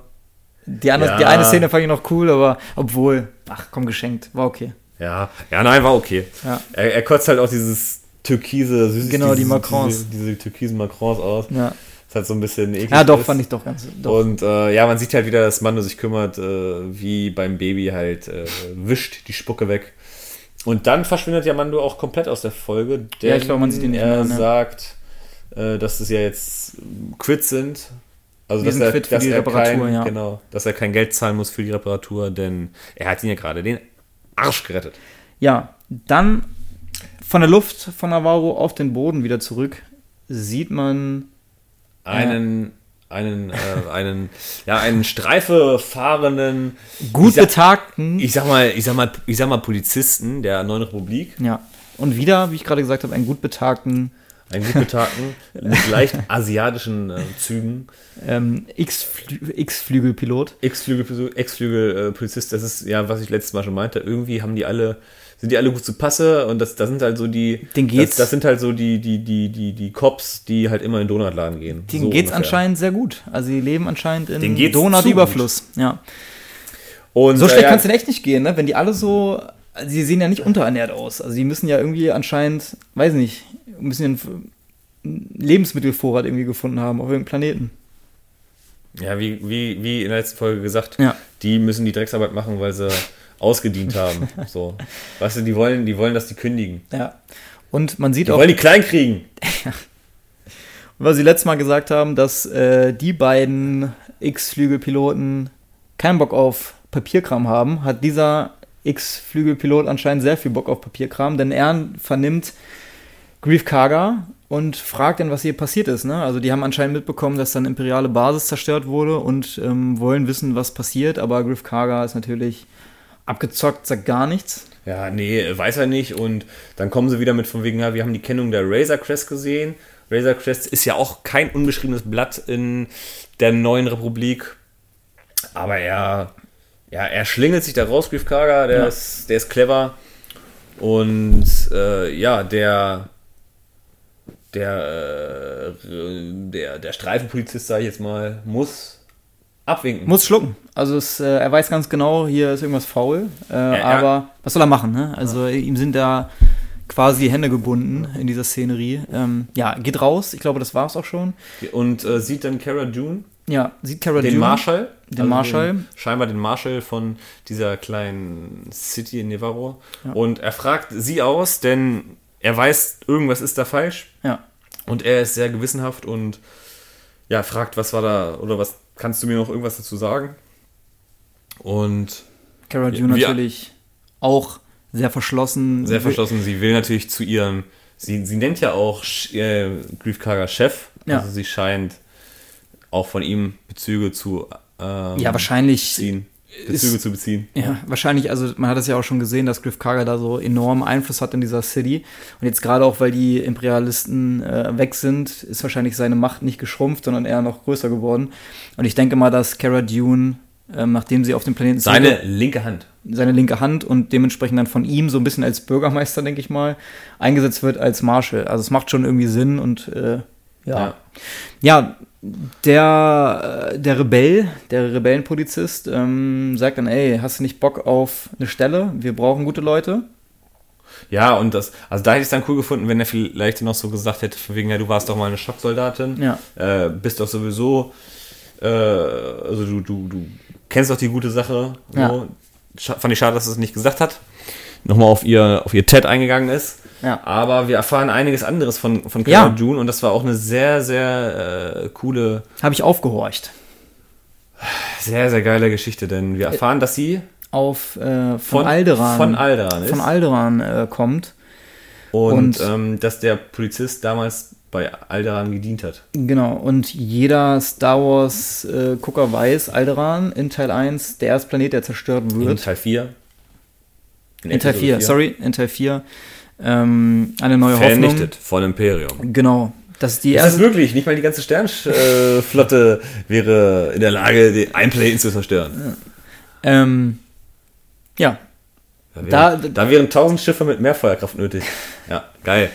die eine Szene fand ich noch cool, aber obwohl, ach komm, geschenkt, war okay. Ja, nein, war okay. Ja. Er kotzt halt auch dieses türkise, süßes, genau, die Macrons. Diese türkisen Macrons aus. Ja. Das hat so ein bisschen eklig. Ja, doch, fand ich doch ganz. Doch. Und man sieht halt wieder, dass Mando sich kümmert, wie beim Baby halt wischt die Spucke weg. Und dann verschwindet ja Mando auch komplett aus der Folge. Ja, ich glaube, man sieht ihn nicht mehr. Er sagt, dass es ja jetzt Quits sind. Also, dass er kein Geld zahlen muss für die Reparatur, denn er hat ihn ja gerade den Arsch gerettet. Ja, dann von der Luft von Nevarro auf den Boden wieder zurück sieht man einen Streife fahrenden, gut betagten, ich sag mal Polizisten der Neuen Republik. Ja. Und wieder, wie ich gerade gesagt habe, einen gut betagten, mit leicht asiatischen Zügen. X-Flügelpilot. X-Flügelpolizist, das ist ja, was ich letztes Mal schon meinte. Irgendwie sind die alle gut zu Passe und das sind halt so die. Den geht's. Das sind halt so die Cops, die halt immer in den Donutladen gehen. Denen so geht's ungefähr. Anscheinend sehr gut. Also die leben anscheinend in Donutüberfluss. Ja. Und so schlecht kann es denn echt nicht gehen, ne? Wenn die alle so. Sie sehen ja nicht unterernährt aus. Also die müssen ja irgendwie anscheinend, weiß nicht, einen Lebensmittelvorrat irgendwie gefunden haben auf irgendeinem Planeten. Ja, wie in der letzten Folge gesagt, Die müssen die Drecksarbeit machen, weil sie ausgedient haben. So. Weißt du, die wollen, dass die kündigen. Ja. Und man sieht die auch. Die wollen die klein kriegen. Und was sie letztes Mal gesagt haben, dass die beiden X-Flügelpiloten keinen Bock auf Papierkram haben, hat dieser X-Flügelpilot anscheinend sehr viel Bock auf Papierkram, denn er vernimmt Greef Karga und fragt dann, was hier passiert ist. Ne? Also die haben anscheinend mitbekommen, dass dann imperiale Basis zerstört wurde und wollen wissen, was passiert, aber Greef Karga ist natürlich abgezockt, sagt gar nichts. Ja, nee, weiß er nicht und dann kommen sie wieder mit von wegen, ja, wir haben die Kennung der Razor Crest gesehen. Razor Crest ist ja auch kein unbeschriebenes Blatt in der Neuen Republik, aber er schlingelt sich da raus, Greef Karga, der ist clever und der Streifenpolizist, sag ich jetzt mal, muss abwinken. Muss schlucken. Also er weiß ganz genau, hier ist irgendwas faul, aber was soll er machen? Ne? Also ihm sind da quasi die Hände gebunden in dieser Szenerie. Geht raus, ich glaube, das war's auch schon. Und sieht dann Cara Dune? Ja, sieht Cara Dune. Den Marshall. Scheinbar den Marshall von dieser kleinen City in Nevarro. Ja. Und er fragt sie aus, denn er weiß, irgendwas ist da falsch. Ja. Und er ist sehr gewissenhaft und fragt, was war da, oder was kannst du mir noch irgendwas dazu sagen? Und Cara Dune natürlich auch sehr verschlossen. Sehr verschlossen. Sie will natürlich zu ihrem... Sie nennt ja auch Greef Karga Chef. Ja. Also sie scheint... auch von ihm Bezüge zu beziehen. Ja, wahrscheinlich, also man hat es ja auch schon gesehen, dass Greef Karga da so enormen Einfluss hat in dieser City. Und jetzt gerade auch, weil die Imperialisten weg sind, ist wahrscheinlich seine Macht nicht geschrumpft, sondern eher noch größer geworden. Und ich denke mal, dass Cara Dune, nachdem sie auf dem Planeten... Seine linke Hand und dementsprechend dann von ihm so ein bisschen als Bürgermeister, denke ich mal, eingesetzt wird als Marshal. Also es macht schon irgendwie Sinn und Der Rebell, der Rebellenpolizist, sagt dann, ey, hast du nicht Bock auf eine Stelle? Wir brauchen gute Leute. Ja, und da hätte ich es dann cool gefunden, wenn er vielleicht noch so gesagt hätte, von wegen, ja, du warst doch mal eine Schocksoldatin, bist doch sowieso, also du kennst doch die gute Sache. So. Ja. Fand ich schade, dass er es nicht gesagt hat. Nochmal auf ihr TED eingegangen ist. Ja. Aber wir erfahren einiges anderes von Cara Dune und das war auch eine sehr, sehr coole... Habe ich aufgehorcht. Sehr, sehr geile Geschichte, denn wir erfahren, dass sie... Von Alderaan kommt. Und dass der Polizist damals bei Alderaan gedient hat. Genau, und jeder Star Wars-Gucker weiß, Alderaan in Teil 1, der erste Planet, der zerstört wird. In Teil 4. In Teil 4. Eine neue Hoffnung. Vernichtet von Imperium. Genau. Das ist erste wirklich, nicht mal die ganze Sternflotte wäre in der Lage, einen Planeten zu zerstören. Ja. Da wären 1000 Schiffe mit mehr Feuerkraft nötig. Ja, geil.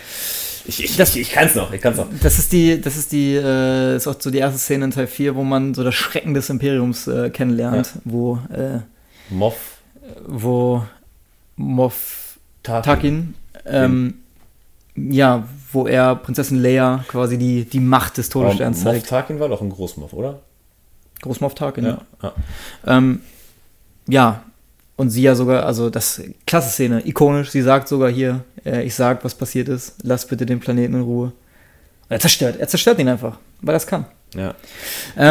Ich kann es noch, Das ist auch so die erste Szene in Teil 4, wo man so das Schrecken des Imperiums kennenlernt, ja. Wo Moff Tarkin, wo er Prinzessin Leia quasi die Macht des Todessterns zeigt. Moff Tarkin war doch ein Großmoff, oder? Großmoff Tarkin, ja. Und sie ja sogar, also das, klasse Szene, ikonisch, sie sagt sogar hier, ich sag, was passiert ist, lass bitte den Planeten in Ruhe. Und er zerstört ihn einfach, weil er es kann. Ja.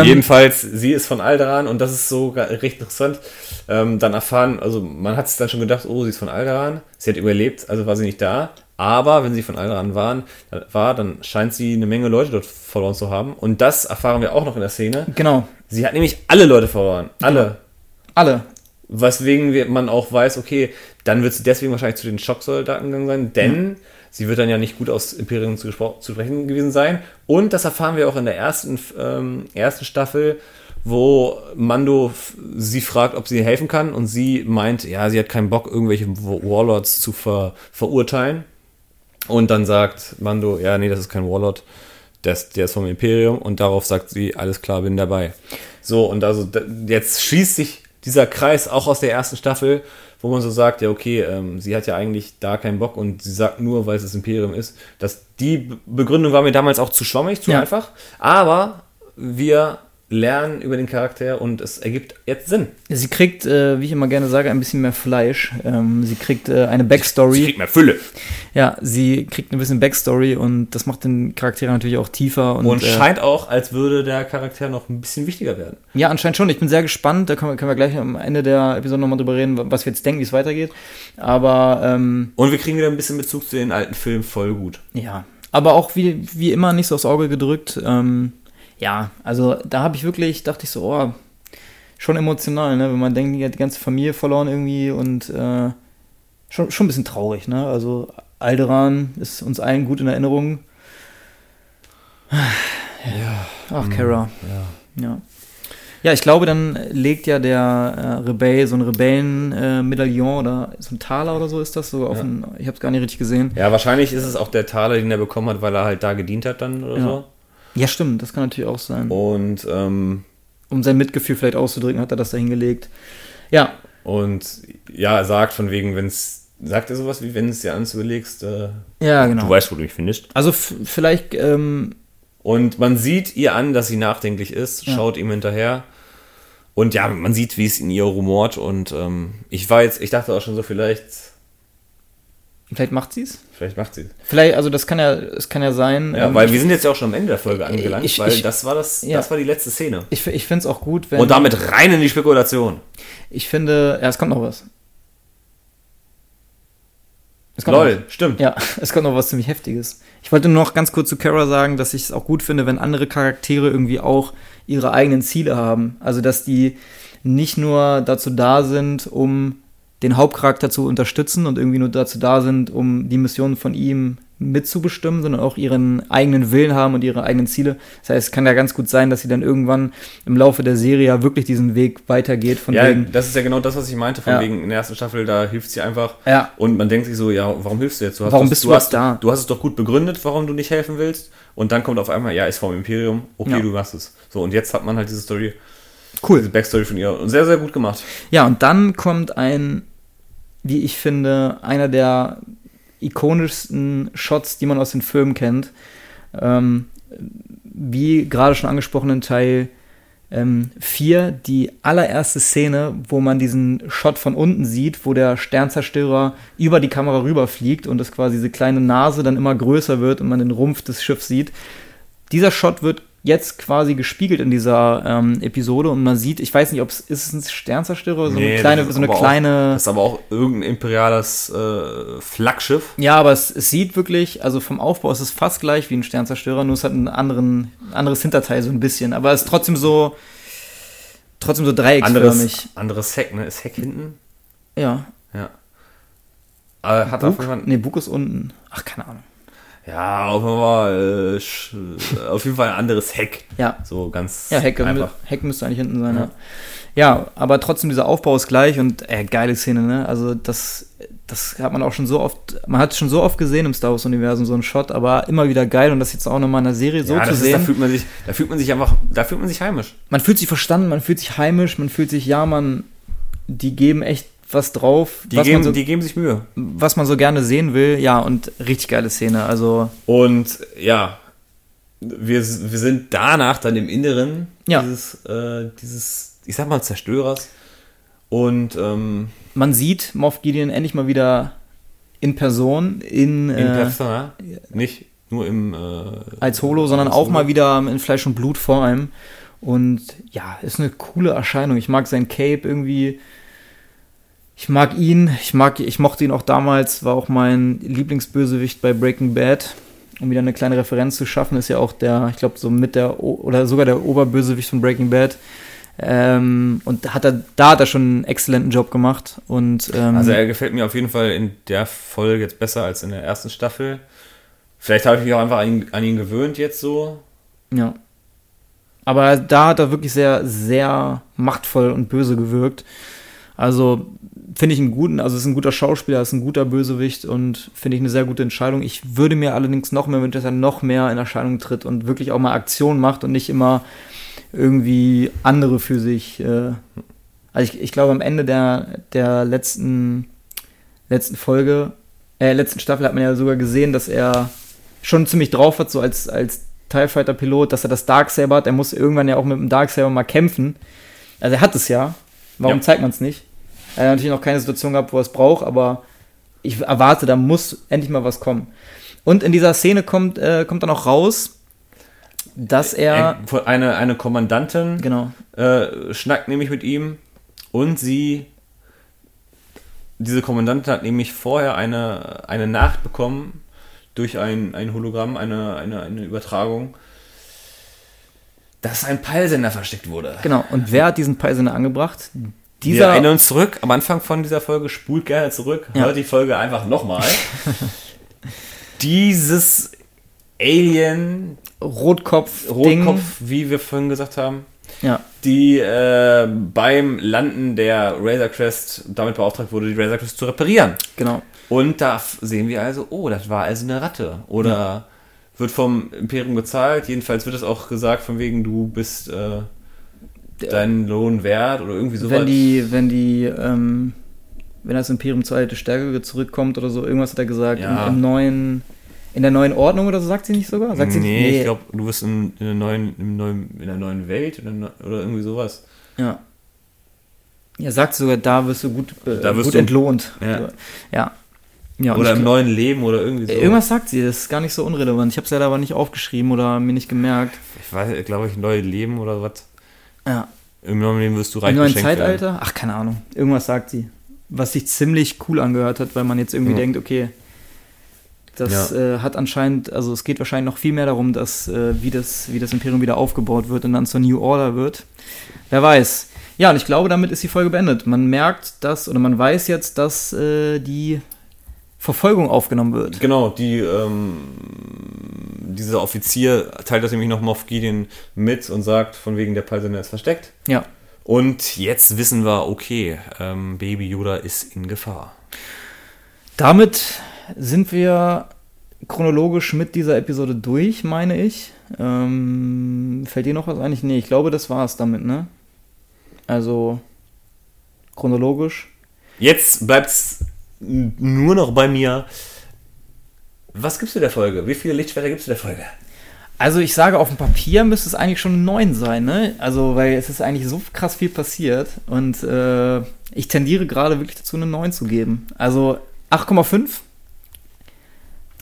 Jedenfalls, sie ist von Alderaan und das ist so recht interessant, dann erfahren, also man hat es dann schon gedacht, oh, sie ist von Alderaan, sie hat überlebt, also war sie nicht da, aber wenn sie von Alderaan war, dann scheint sie eine Menge Leute dort verloren zu haben und das erfahren wir auch noch in der Szene. Genau. Sie hat nämlich alle Leute verloren, alle. Weswegen man auch weiß, okay, dann wird sie deswegen wahrscheinlich zu den Schocksoldaten gegangen sein, denn sie wird dann ja nicht gut aus Imperium zu sprechen gewesen sein. Und das erfahren wir auch in der ersten Staffel, wo Mando sie fragt, ob sie helfen kann und sie meint, ja, sie hat keinen Bock, irgendwelche Warlords zu verurteilen. Und dann sagt Mando, ja, nee, das ist kein Warlord, der ist vom Imperium und darauf sagt sie, alles klar, bin dabei. So, und also jetzt schließt sich dieser Kreis auch aus der ersten Staffel, wo man so sagt, ja okay, sie hat ja eigentlich da keinen Bock und sie sagt nur, weil es das Imperium ist, dass die Begründung war mir damals auch zu schwammig, zu einfach, aber wir lernen über den Charakter und es ergibt jetzt Sinn. Sie kriegt, wie ich immer gerne sage, ein bisschen mehr Fleisch, sie kriegt eine Backstory. Sie kriegt mehr Fülle. Ja, sie kriegt ein bisschen Backstory und das macht den Charakter natürlich auch tiefer. Und scheint auch, als würde der Charakter noch ein bisschen wichtiger werden. Ja, anscheinend schon. Ich bin sehr gespannt, da können wir gleich am Ende der Episode nochmal drüber reden, was wir jetzt denken, wie es weitergeht. Aber und wir kriegen wieder ein bisschen Bezug zu den alten Filmen, voll gut. Ja, aber auch wie immer nicht so aufs Auge gedrückt, ja, also da dachte ich so, oh, schon emotional, ne? Wenn man denkt, die hat die ganze Familie verloren irgendwie und schon ein bisschen traurig, ne? Also Alderaan ist uns allen gut in Erinnerung. Ja. Ach, Cara. Ja. Ja, ich glaube, dann legt ja der Rebell so ein Rebellen-Medaillon oder so ein Taler oder so ist das so. Ich habe es gar nicht richtig gesehen. Ja, wahrscheinlich ist es auch der Taler, den er bekommen hat, weil er halt da gedient hat dann oder so. Ja, stimmt, das kann natürlich auch sein. Und um sein Mitgefühl vielleicht auszudrücken, hat er das da hingelegt. Ja. Und ja, er sagt von wegen, sagt er sowas wie, wenn es dir alles überlegst, ja, genau. Du weißt, wo du mich findest. Also vielleicht, und man sieht ihr an, dass sie nachdenklich ist, schaut ihm hinterher. Und ja, man sieht, wie es in ihr rumort. Und ich dachte auch schon so, vielleicht macht sie es? Vielleicht macht sie es. Vielleicht, also das kann ja sein. Ja, weil wir sind jetzt ja auch schon am Ende der Folge angelangt, weil das war die letzte Szene. Ich finde es auch gut, wenn... Und damit rein in die Spekulation. Ich finde, es kommt noch was. Lol, stimmt. Ja, es kommt noch was ziemlich Heftiges. Ich wollte nur noch ganz kurz zu Cara sagen, dass ich es auch gut finde, wenn andere Charaktere irgendwie auch ihre eigenen Ziele haben. Also, dass die nicht nur dazu da sind, um den Hauptcharakter zu unterstützen und irgendwie nur dazu da sind, um die Mission von ihm mitzubestimmen, sondern auch ihren eigenen Willen haben und ihre eigenen Ziele. Das heißt, es kann ja ganz gut sein, dass sie dann irgendwann im Laufe der Serie ja wirklich diesen Weg weitergeht. Das ist ja genau das, was ich meinte, wegen in der ersten Staffel, da hilft sie einfach. Ja. Und man denkt sich so, ja, warum hilfst du jetzt? Warum bist du da? Du hast es doch gut begründet, warum du nicht helfen willst. Und dann kommt auf einmal, ja, ist vom Imperium, okay, du machst es. So, und jetzt hat man halt diese Story... Cool. Diese Backstory von ihr. Und sehr, sehr gut gemacht. Ja, und dann kommt wie ich finde, einer der ikonischsten Shots, die man aus den Filmen kennt. Wie gerade schon angesprochen in Teil 4, die allererste Szene, wo man diesen Shot von unten sieht, wo der Sternzerstörer über die Kamera rüberfliegt und das quasi diese kleine Nase dann immer größer wird und man den Rumpf des Schiffs sieht. Dieser Shot wird jetzt quasi gespiegelt in dieser Episode und man sieht, ich weiß nicht, ob es ist ein Sternzerstörer oder so, nee, eine kleine. Das ist aber auch irgendein imperiales Flaggschiff. Ja, aber es sieht wirklich, also vom Aufbau ist es fast gleich wie ein Sternzerstörer, nur es hat ein anderes Hinterteil so ein bisschen, aber es ist trotzdem so dreiecksförmig. Anderes Heck, ne? Ist Heck hinten? Ja. Ja. Aber hat Bug ist unten. Ach, keine Ahnung. Ja, auf jeden Fall ein anderes Heck. Ja. So ganz einfach. Heck müsste eigentlich hinten sein. Ja. Ja, aber trotzdem, dieser Aufbau ist gleich und geile Szene, ne? Also das hat man auch schon so oft, man hat es schon so oft gesehen im Star Wars-Universum, so ein Shot, aber immer wieder geil und das jetzt auch nochmal in einer Serie so zu sehen. Da fühlt man sich heimisch. Man fühlt sich verstanden, man fühlt sich heimisch, man fühlt sich, die geben echt was drauf. Die geben sich Mühe. Was man so gerne sehen will, ja, und richtig geile Szene, also. Und, ja, wir sind danach dann im Inneren dieses, ich sag mal, Zerstörers und, man sieht Moff Gideon endlich mal wieder in Person, in Persona, nicht nur als Holo, sondern als auch Holo. Mal wieder in Fleisch und Blut vor allem und, ja, ist eine coole Erscheinung. Ich mag sein Cape irgendwie. Ich mag ihn, ich mochte ihn auch damals, war auch mein Lieblingsbösewicht bei Breaking Bad. Um wieder eine kleine Referenz zu schaffen, ist ja auch der Oberbösewicht von Breaking Bad. Und da hat er schon einen exzellenten Job gemacht. Und, also er gefällt mir auf jeden Fall in der Folge jetzt besser als in der ersten Staffel. Vielleicht habe ich mich auch einfach an ihn gewöhnt jetzt so. Ja. Aber da hat er wirklich sehr, sehr machtvoll und böse gewirkt. Also finde ich einen guten, also ist ein guter Schauspieler, ist ein guter Bösewicht und finde ich eine sehr gute Entscheidung. Ich würde mir allerdings noch mehr wünschen, dass er noch mehr in Erscheinung tritt und wirklich auch mal Aktion macht und nicht immer irgendwie andere für sich. Also ich glaube, am Ende der letzten Folge, letzten Staffel hat man ja sogar gesehen, dass er schon ziemlich drauf hat, so als TIE Fighter Pilot, dass er das Darksaber hat. Er muss irgendwann ja auch mit dem Darksaber mal kämpfen. Also er hat es ja. Warum zeigt man es nicht? Er hat natürlich noch keine Situation gehabt, wo er es braucht, aber ich erwarte, da muss endlich mal was kommen. Und in dieser Szene kommt dann auch raus, dass er... Eine Kommandantin schnackt nämlich mit ihm und diese Kommandantin hat nämlich vorher eine Nachricht bekommen durch ein Hologramm, eine Übertragung, dass ein Peilsender versteckt wurde. Genau, und wer hat diesen Peilsender angebracht? Wir erinnern uns zurück, am Anfang von dieser Folge, spult gerne zurück, hört die Folge einfach nochmal. Dieses Alien Rotkopf, wie wir vorhin gesagt haben, die beim Landen der Razor Crest damit beauftragt wurde, die Razor Crest zu reparieren. Genau. Und da sehen wir also, das war also eine Ratte. Oder wird vom Imperium gezahlt, jedenfalls wird es auch gesagt, von wegen, du bist... deinen Lohn wert oder irgendwie sowas. Wenn das Imperium zur alten Stärke zurückkommt oder so, irgendwas hat er gesagt, in der neuen Ordnung oder so, sagt sie nicht sogar? Nee, ich glaube, du wirst in der neuen Welt oder irgendwie sowas. Ja. Ja, sagt sogar, da wirst du gut entlohnt. Ja. Ja, oder im neuen Leben oder irgendwie so. Irgendwas sagt sie, das ist gar nicht so unrelevant. Ich habe es leider aber nicht aufgeschrieben oder mir nicht gemerkt. Ich weiß, glaube ich, neues Leben oder was. Ja. Im neuen Leben wirst du reich geschenkt werden. Im neuen Zeitalter? Ach, keine Ahnung. Irgendwas sagt sie. Was sich ziemlich cool angehört hat, weil man jetzt irgendwie denkt, okay, das hat anscheinend, also es geht wahrscheinlich noch viel mehr darum, dass wie das Imperium wieder aufgebaut wird und dann zur New Order wird. Wer weiß. Ja, und ich glaube, damit ist die Folge beendet. Man merkt das, oder man weiß jetzt, dass die Verfolgung aufgenommen wird. Genau, dieser Offizier teilt das nämlich noch Moff Gideon mit und sagt, von wegen der Peilsender ist versteckt. Ja. Und jetzt wissen wir, okay, Baby Yoda ist in Gefahr. Damit sind wir chronologisch mit dieser Episode durch, meine ich. Fällt dir noch was ein? Nee, ich glaube, das war es damit, ne? Also, chronologisch. Jetzt bleibt's nur noch bei mir. Was gibst du der Folge? Wie viele Lichtschwerter gibst du der Folge? Also ich sage, auf dem Papier müsste es eigentlich schon 9 sein, ne? Also, weil es ist eigentlich so krass viel passiert und ich tendiere gerade wirklich dazu, eine 9 zu geben. Also 8,5.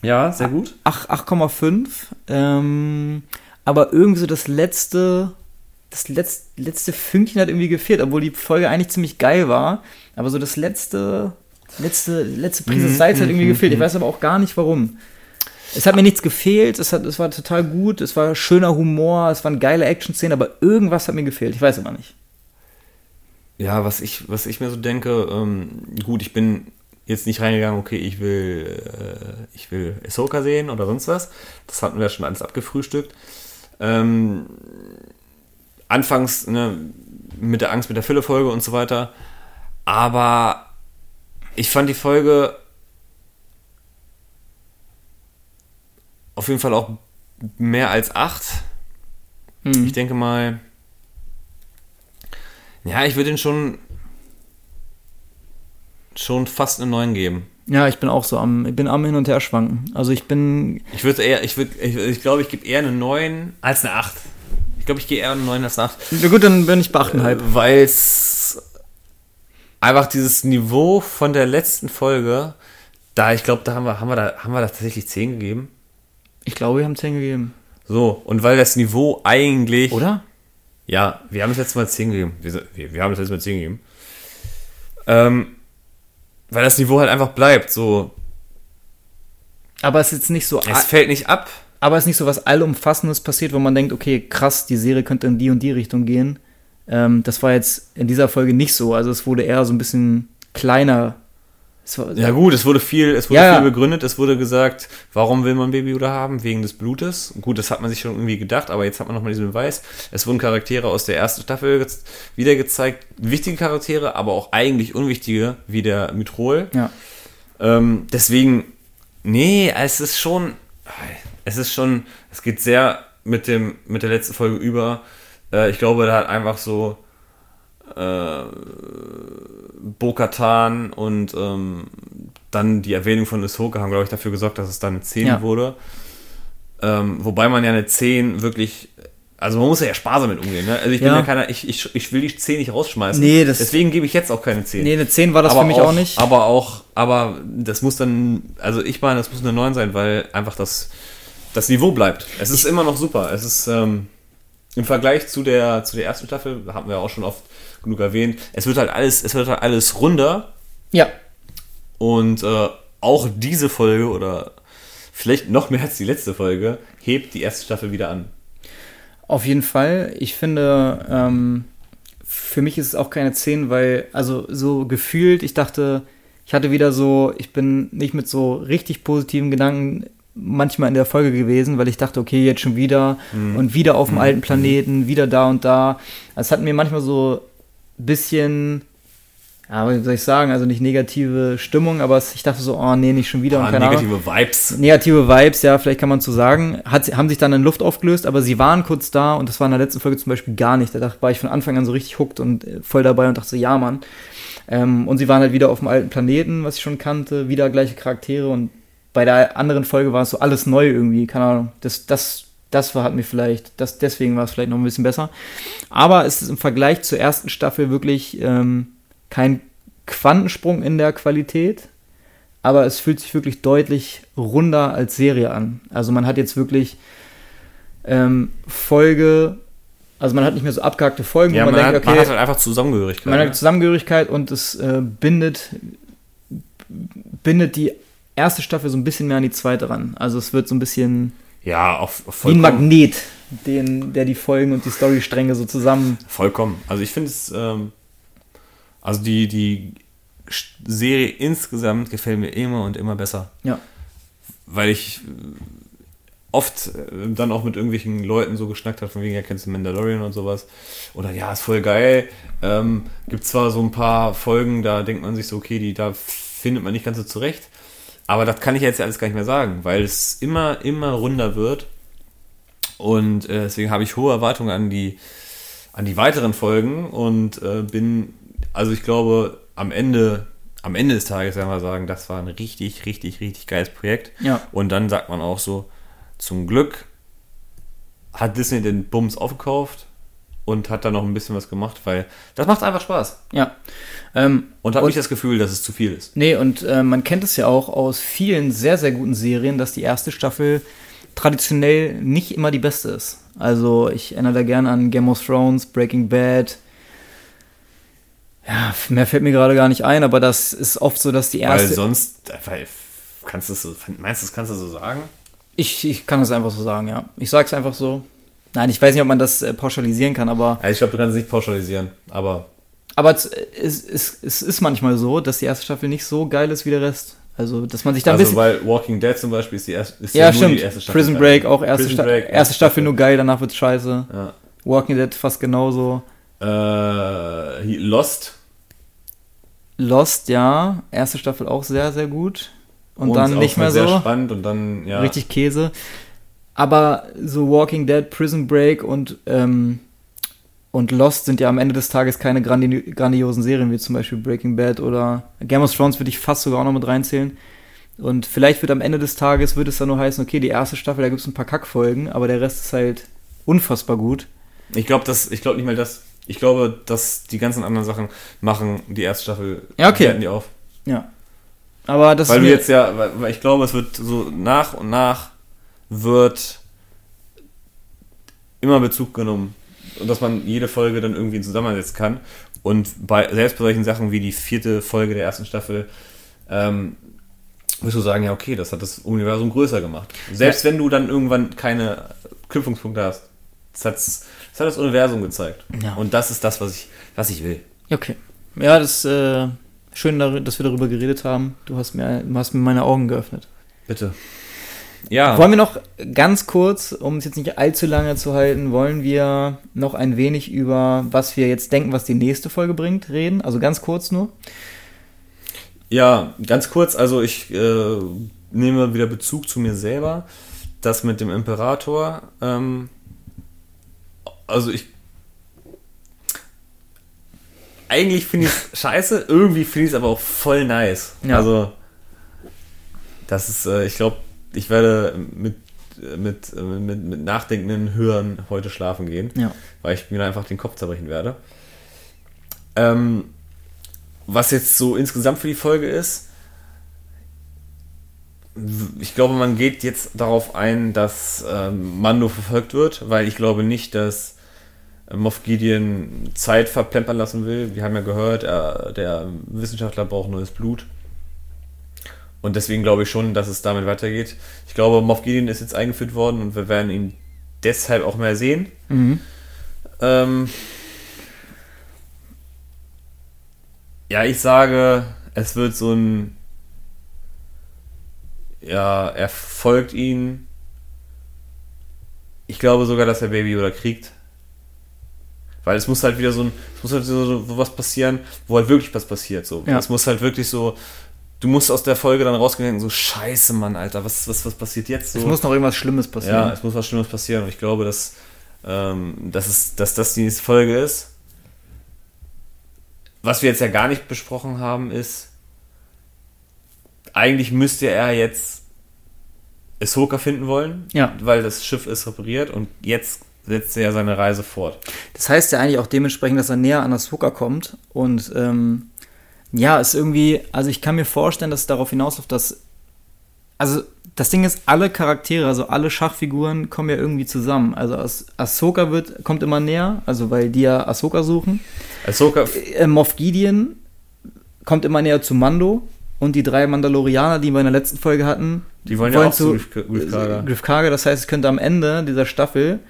Ja, sehr gut. 8,5. aber irgendwie so das letzte Fünkchen hat irgendwie gefehlt, obwohl die Folge eigentlich ziemlich geil war, aber so das letzte Prise Salz hat irgendwie gefehlt. Ich weiß aber auch gar nicht, warum. Es hat mir nichts gefehlt, es war total gut, es war schöner Humor, es waren geile Action-Szenen, aber irgendwas hat mir gefehlt, ich weiß aber nicht. Ja, was ich mir so denke, gut, ich bin jetzt nicht reingegangen, okay, ich will Ahsoka sehen oder sonst was. Das hatten wir schon alles abgefrühstückt. Anfangs mit der Angst, mit der Fülle-Folge und so weiter. Aber ich fand die Folge auf jeden Fall auch mehr als 8. Hm. Ich denke mal, ja, ich würde ihn schon fast eine 9 geben. Ja, ich bin auch so ich bin am Hin- und Her schwanken. Also ich gebe eher eine 9 als eine 8. Ich glaube, ich gehe eher eine 9 als eine 8. Na gut, dann bin ich bei 8,5. Weil es einfach dieses Niveau von der letzten Folge, haben wir da tatsächlich 10 gegeben. Ich glaube, wir haben 10 gegeben. So, und weil das Niveau eigentlich... Oder? Ja, wir haben es letztes Mal 10 gegeben. Wir haben es letztes Mal 10 gegeben. Weil das Niveau halt einfach bleibt, so. Aber es ist jetzt nicht so... Es fällt nicht ab. Aber es ist nicht so was Allumfassendes passiert, wo man denkt, okay, krass, die Serie könnte in die und die Richtung gehen. Das war jetzt in dieser Folge nicht so. Also es wurde eher so ein bisschen kleiner. Ja gut, es wurde viel begründet. Es wurde gesagt, warum will man Babyyoda haben? Wegen des Blutes. Gut, das hat man sich schon irgendwie gedacht, aber jetzt hat man nochmal diesen Beweis. Es wurden Charaktere aus der ersten Staffel wieder gezeigt. Wichtige Charaktere, aber auch eigentlich unwichtige, wie der Mythrol. Ja. Deswegen, nee, es ist schon, es geht sehr mit der letzten Folge über. Ich glaube, da hat einfach so Bo-Katan und dann die Erwähnung von Ahsoka haben, glaube ich, dafür gesorgt, dass es dann eine 10 wurde. Wobei man ja eine 10 wirklich, also man muss ja sparsam mit umgehen. Ne? Also ich bin ja keiner, ich will die 10 nicht rausschmeißen. Nee, deswegen gebe ich jetzt auch keine 10. Nee, eine 10 war das aber für mich auch nicht. Aber das muss dann, also ich meine, das muss eine 9 sein, weil einfach das Niveau bleibt. Es ist immer noch super. Es ist im Vergleich zu der ersten Staffel, haben wir auch schon oft genug erwähnt, es wird halt alles runder. Ja. Und auch diese Folge oder vielleicht noch mehr als die letzte Folge hebt die erste Staffel wieder an. Auf jeden Fall. Ich finde, für mich ist es auch keine 10, weil, also so gefühlt, ich bin nicht mit so richtig positiven Gedanken manchmal in der Folge gewesen, weil ich dachte, okay, jetzt schon wieder und wieder auf dem alten Planeten, wieder da und da. Es hat mir manchmal so ein bisschen, wie soll ich sagen, also nicht negative Stimmung, aber ich dachte so, oh nee, nicht schon wieder. Und keine negative Ahnung. Vibes. Negative Vibes, ja, vielleicht kann man so sagen. Haben sich dann in Luft aufgelöst, aber sie waren kurz da und das war in der letzten Folge zum Beispiel gar nicht. Da war ich von Anfang an so richtig hooked und voll dabei und dachte so, ja, Mann. Und sie waren halt wieder auf dem alten Planeten, was ich schon kannte, wieder gleiche Charaktere und bei der anderen Folge war es so alles neu irgendwie, keine Ahnung. Deswegen war es vielleicht noch ein bisschen besser. Aber es ist im Vergleich zur ersten Staffel wirklich kein Quantensprung in der Qualität, aber es fühlt sich wirklich deutlich runder als Serie an. Also man hat jetzt wirklich man hat nicht mehr so abgehackte Folgen, wo man denkt, okay. Man hat halt einfach Zusammengehörigkeit. Man hat Zusammengehörigkeit und es bindet die erste Staffel so ein bisschen mehr an die zweite ran. Also es wird so ein bisschen wie ein Magnet, der die Folgen und die Storystränge so zusammen... Vollkommen. Also ich finde es... also die Serie insgesamt gefällt mir immer und immer besser. Ja. Weil ich oft dann auch mit irgendwelchen Leuten so geschnackt habe, von wegen, ja, kennst du Mandalorian und sowas. Oder ja, ist voll geil. Gibt zwar so ein paar Folgen, da denkt man sich so, okay, da findet man nicht ganz so zurecht. Aber das kann ich jetzt alles gar nicht mehr sagen, weil es immer, immer runder wird. Und deswegen habe ich hohe Erwartungen an die weiteren Folgen und ich glaube, am Ende des Tages werden wir sagen, das war ein richtig, richtig, richtig geiles Projekt. Ja. Und dann sagt man auch so, zum Glück hat Disney den Bums aufgekauft und hat da noch ein bisschen was gemacht, weil das macht einfach Spaß. Ja. Und habe nicht das Gefühl, dass es zu viel ist. Nee, und man kennt es ja auch aus vielen sehr, sehr guten Serien, dass die erste Staffel traditionell nicht immer die beste ist. Also ich erinnere da gerne an Game of Thrones, Breaking Bad. Ja, mehr fällt mir gerade gar nicht ein, aber das ist oft so, dass die erste... Weil kannst du so, meinst du, das kannst du so sagen? Ich kann das einfach so sagen, ja. Ich sag's einfach so. Nein, ich weiß nicht, ob man das pauschalisieren kann, aber... Ja, ich glaube, du kannst es nicht pauschalisieren, aber... Aber es ist manchmal so, dass die erste Staffel nicht so geil ist wie der Rest. Also, dass man sich da ein bisschen... Also, weil Walking Dead zum Beispiel ist ja nur die erste Staffel. Prison Break auch erste Staffel nur geil, danach wird's scheiße. Ja. Walking Dead fast genauso. Lost, ja. Erste Staffel auch sehr, sehr gut. Und dann nicht mehr so. Sehr spannend und dann, ja. Richtig Käse. Aber so Walking Dead, Prison Break und Lost sind ja am Ende des Tages keine grandiosen Serien, wie zum Beispiel Breaking Bad oder Game of Thrones würde ich fast sogar auch noch mit reinzählen. Und vielleicht wird am Ende des Tages, würde es dann nur heißen, okay, die erste Staffel, da gibt es ein paar Kackfolgen, aber der Rest ist halt unfassbar gut. Ich glaube, dass die ganzen anderen Sachen machen die erste Staffel, ja, okay. Die auf. Ja. Aber das weil du jetzt ja, weil ich glaube, es wird so nach und nach wird immer Bezug genommen und dass man jede Folge dann irgendwie zusammensetzen kann. Und selbst bei solchen Sachen wie die 4. Folge der 1. Staffel wirst du sagen, ja okay, das hat das Universum größer gemacht. Selbst wenn du dann irgendwann keine Knüpfungspunkte hast, das hat das Universum gezeigt. Ja. Und das ist das, was ich will. Okay. Ja, das ist schön, dass wir darüber geredet haben. Du hast mir meine Augen geöffnet. Bitte. Ja. Wollen wir noch ganz kurz, um es jetzt nicht allzu lange zu halten, wollen wir noch ein wenig über, was wir jetzt denken, was die nächste Folge bringt, reden? Also ganz kurz nur. Ja, ganz kurz. Also ich nehme wieder Bezug zu mir selber. Das mit dem Imperator. Eigentlich finde ich es scheiße, irgendwie finde ich es aber auch voll nice. Ja. Also, das ist, ich glaube, ich werde mit nachdenkenden Hören heute schlafen gehen, ja. Weil ich mir einfach den Kopf zerbrechen werde. Was jetzt so insgesamt für die Folge ist, ich glaube, man geht jetzt darauf ein, dass Mando verfolgt wird, weil ich glaube nicht, dass Moff Gideon Zeit verplempern lassen will. Wir haben ja gehört, der Wissenschaftler braucht neues Blut. Und deswegen glaube ich schon, dass es damit weitergeht. Ich glaube, Moff Gideon ist jetzt eingeführt worden und wir werden ihn deshalb auch mehr sehen. Mhm. Ja, ich sage, es wird so ein... Ja, er folgt ihn. Ich glaube sogar, dass er Baby Yoda kriegt. Weil es muss halt wieder so was passieren, wo halt wirklich was passiert. So. Ja. Es muss halt wirklich so... Du musst aus der Folge dann rausgehen so, scheiße, Mann, Alter, was passiert jetzt? So. Es muss noch irgendwas Schlimmes passieren. Ja, es muss was Schlimmes passieren. Und ich glaube, dass das die nächste Folge ist. Was wir jetzt ja gar nicht besprochen haben, ist... Eigentlich müsste er jetzt Ahsoka finden wollen, ja. Weil das Schiff ist repariert und jetzt setzt er seine Reise fort. Das heißt ja eigentlich auch dementsprechend, dass er näher an Ahsoka kommt und ja, ist irgendwie, also ich kann mir vorstellen, dass es darauf hinausläuft, dass, also das Ding ist, alle Charaktere, also alle Schachfiguren kommen ja irgendwie zusammen. Also Ahsoka kommt immer näher, also weil die ja Ahsoka suchen. Moff Gideon kommt immer näher zu Mando. Und die 3 Mandalorianer, die wir in der letzten Folge hatten, die wollen ja auch zu Greef Karga. Das heißt, es könnte am Ende dieser Staffel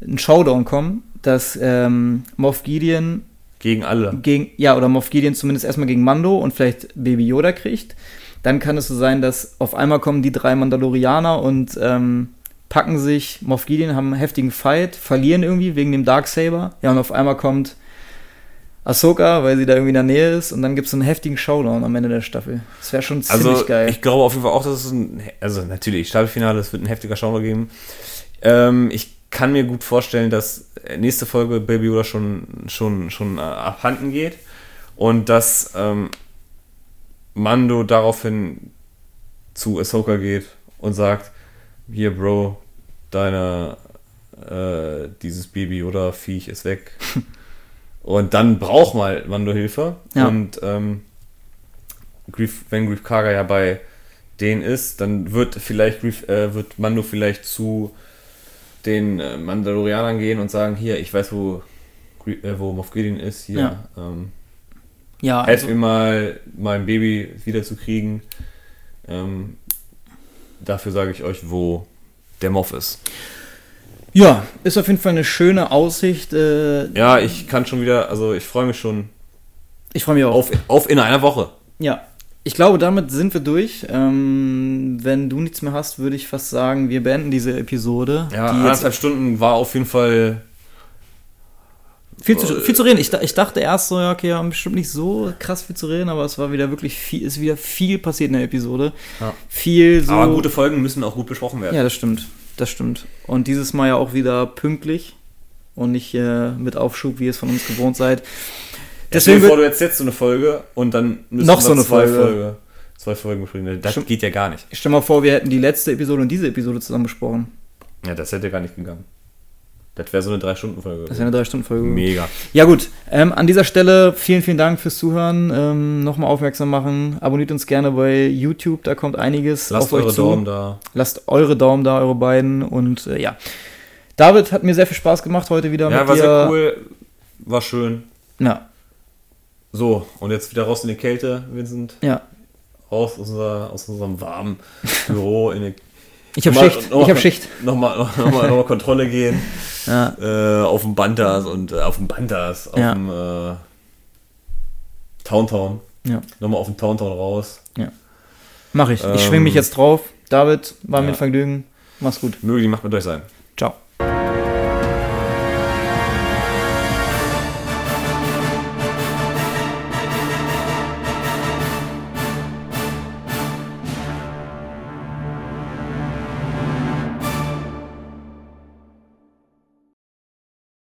ein Showdown kommen, dass Moff Gideon oder Moff Gideon zumindest erstmal gegen Mando und vielleicht Baby Yoda kriegt. Dann kann es so sein, dass auf einmal kommen die 3 Mandalorianer und packen sich, Moff Gideon, haben einen heftigen Fight, verlieren irgendwie wegen dem Darksaber. Ja, und auf einmal kommt Ahsoka, weil sie da irgendwie in der Nähe ist und dann gibt es so einen heftigen Showdown am Ende der Staffel. Das wäre schon ziemlich geil. Ich glaube auf jeden Fall auch, dass es natürlich, Staffelfinale, es wird ein heftiger Showdown geben. Ich kann mir gut vorstellen, dass nächste Folge Baby Yoda schon abhanden geht und dass Mando daraufhin zu Ahsoka geht und sagt, hier Bro, dieses Baby Yoda Viech ist weg. Und dann braucht mal Mando Hilfe. Ja. Und wenn Greef Karga ja bei denen ist, dann wird Mando vielleicht zu den Mandalorianern gehen und sagen, hier, ich weiß, wo Moff Gideon ist, hier. Ja. Ja, helft mir mal, mein Baby wiederzukriegen. Dafür sage ich euch, wo der Moff ist. Ja, ist auf jeden Fall eine schöne Aussicht. Ja, ich kann schon wieder, also ich freue mich schon. Ich freue mich auch. Auf in einer Woche. Ja, ich glaube, damit sind wir durch. Wenn du nichts mehr hast, würde ich fast sagen, wir beenden diese Episode. Ja, die 1,5 Stunden war auf jeden Fall... Viel zu reden. Ich dachte erst so, ja, okay, wir haben bestimmt nicht so krass viel zu reden, aber es war wieder wirklich viel, ist wieder viel passiert in der Episode. Ja. Viel so. Aber gute Folgen müssen auch gut besprochen werden. Ja, das stimmt. Das stimmt. Und dieses Mal ja auch wieder pünktlich und nicht mit Aufschub, wie ihr es von uns gewohnt seid. Deswegen, bevor du jetzt so eine Folge und dann müssen noch wir so eine zwei Folgen besprechen. Das geht ja gar nicht. Ich stell mal vor, wir hätten die letzte Episode und diese Episode zusammen besprochen. Ja, das hätte gar nicht gegangen. Das wäre so eine 3-Stunden-Folge. Das wäre eine 3-Stunden-Folge. Mega. Ja gut, an dieser Stelle vielen, vielen Dank fürs Zuhören. Nochmal aufmerksam machen. Abonniert uns gerne bei YouTube, da kommt einiges auf euch zu. Lasst eure Daumen da. Lasst eure Daumen da, eure beiden. Und ja, David, hat mir sehr viel Spaß gemacht heute wieder mit dir. Ja, war sehr cool. War schön. Ja. So, und jetzt wieder raus in die Kälte, Vincent. Ja. Raus aus unserem warmen Büro in die Ich habe Schicht. Nochmal Kontrolle gehen. Ja. Auf dem Bantas und auf ja. dem Towntown. Ja. Nochmal auf dem Towntown raus. Ja. Mach ich. Ich schwinge mich jetzt drauf. David, war mir ein Vergnügen. Mach's gut. Möge die Macht mit euch sein. Ciao.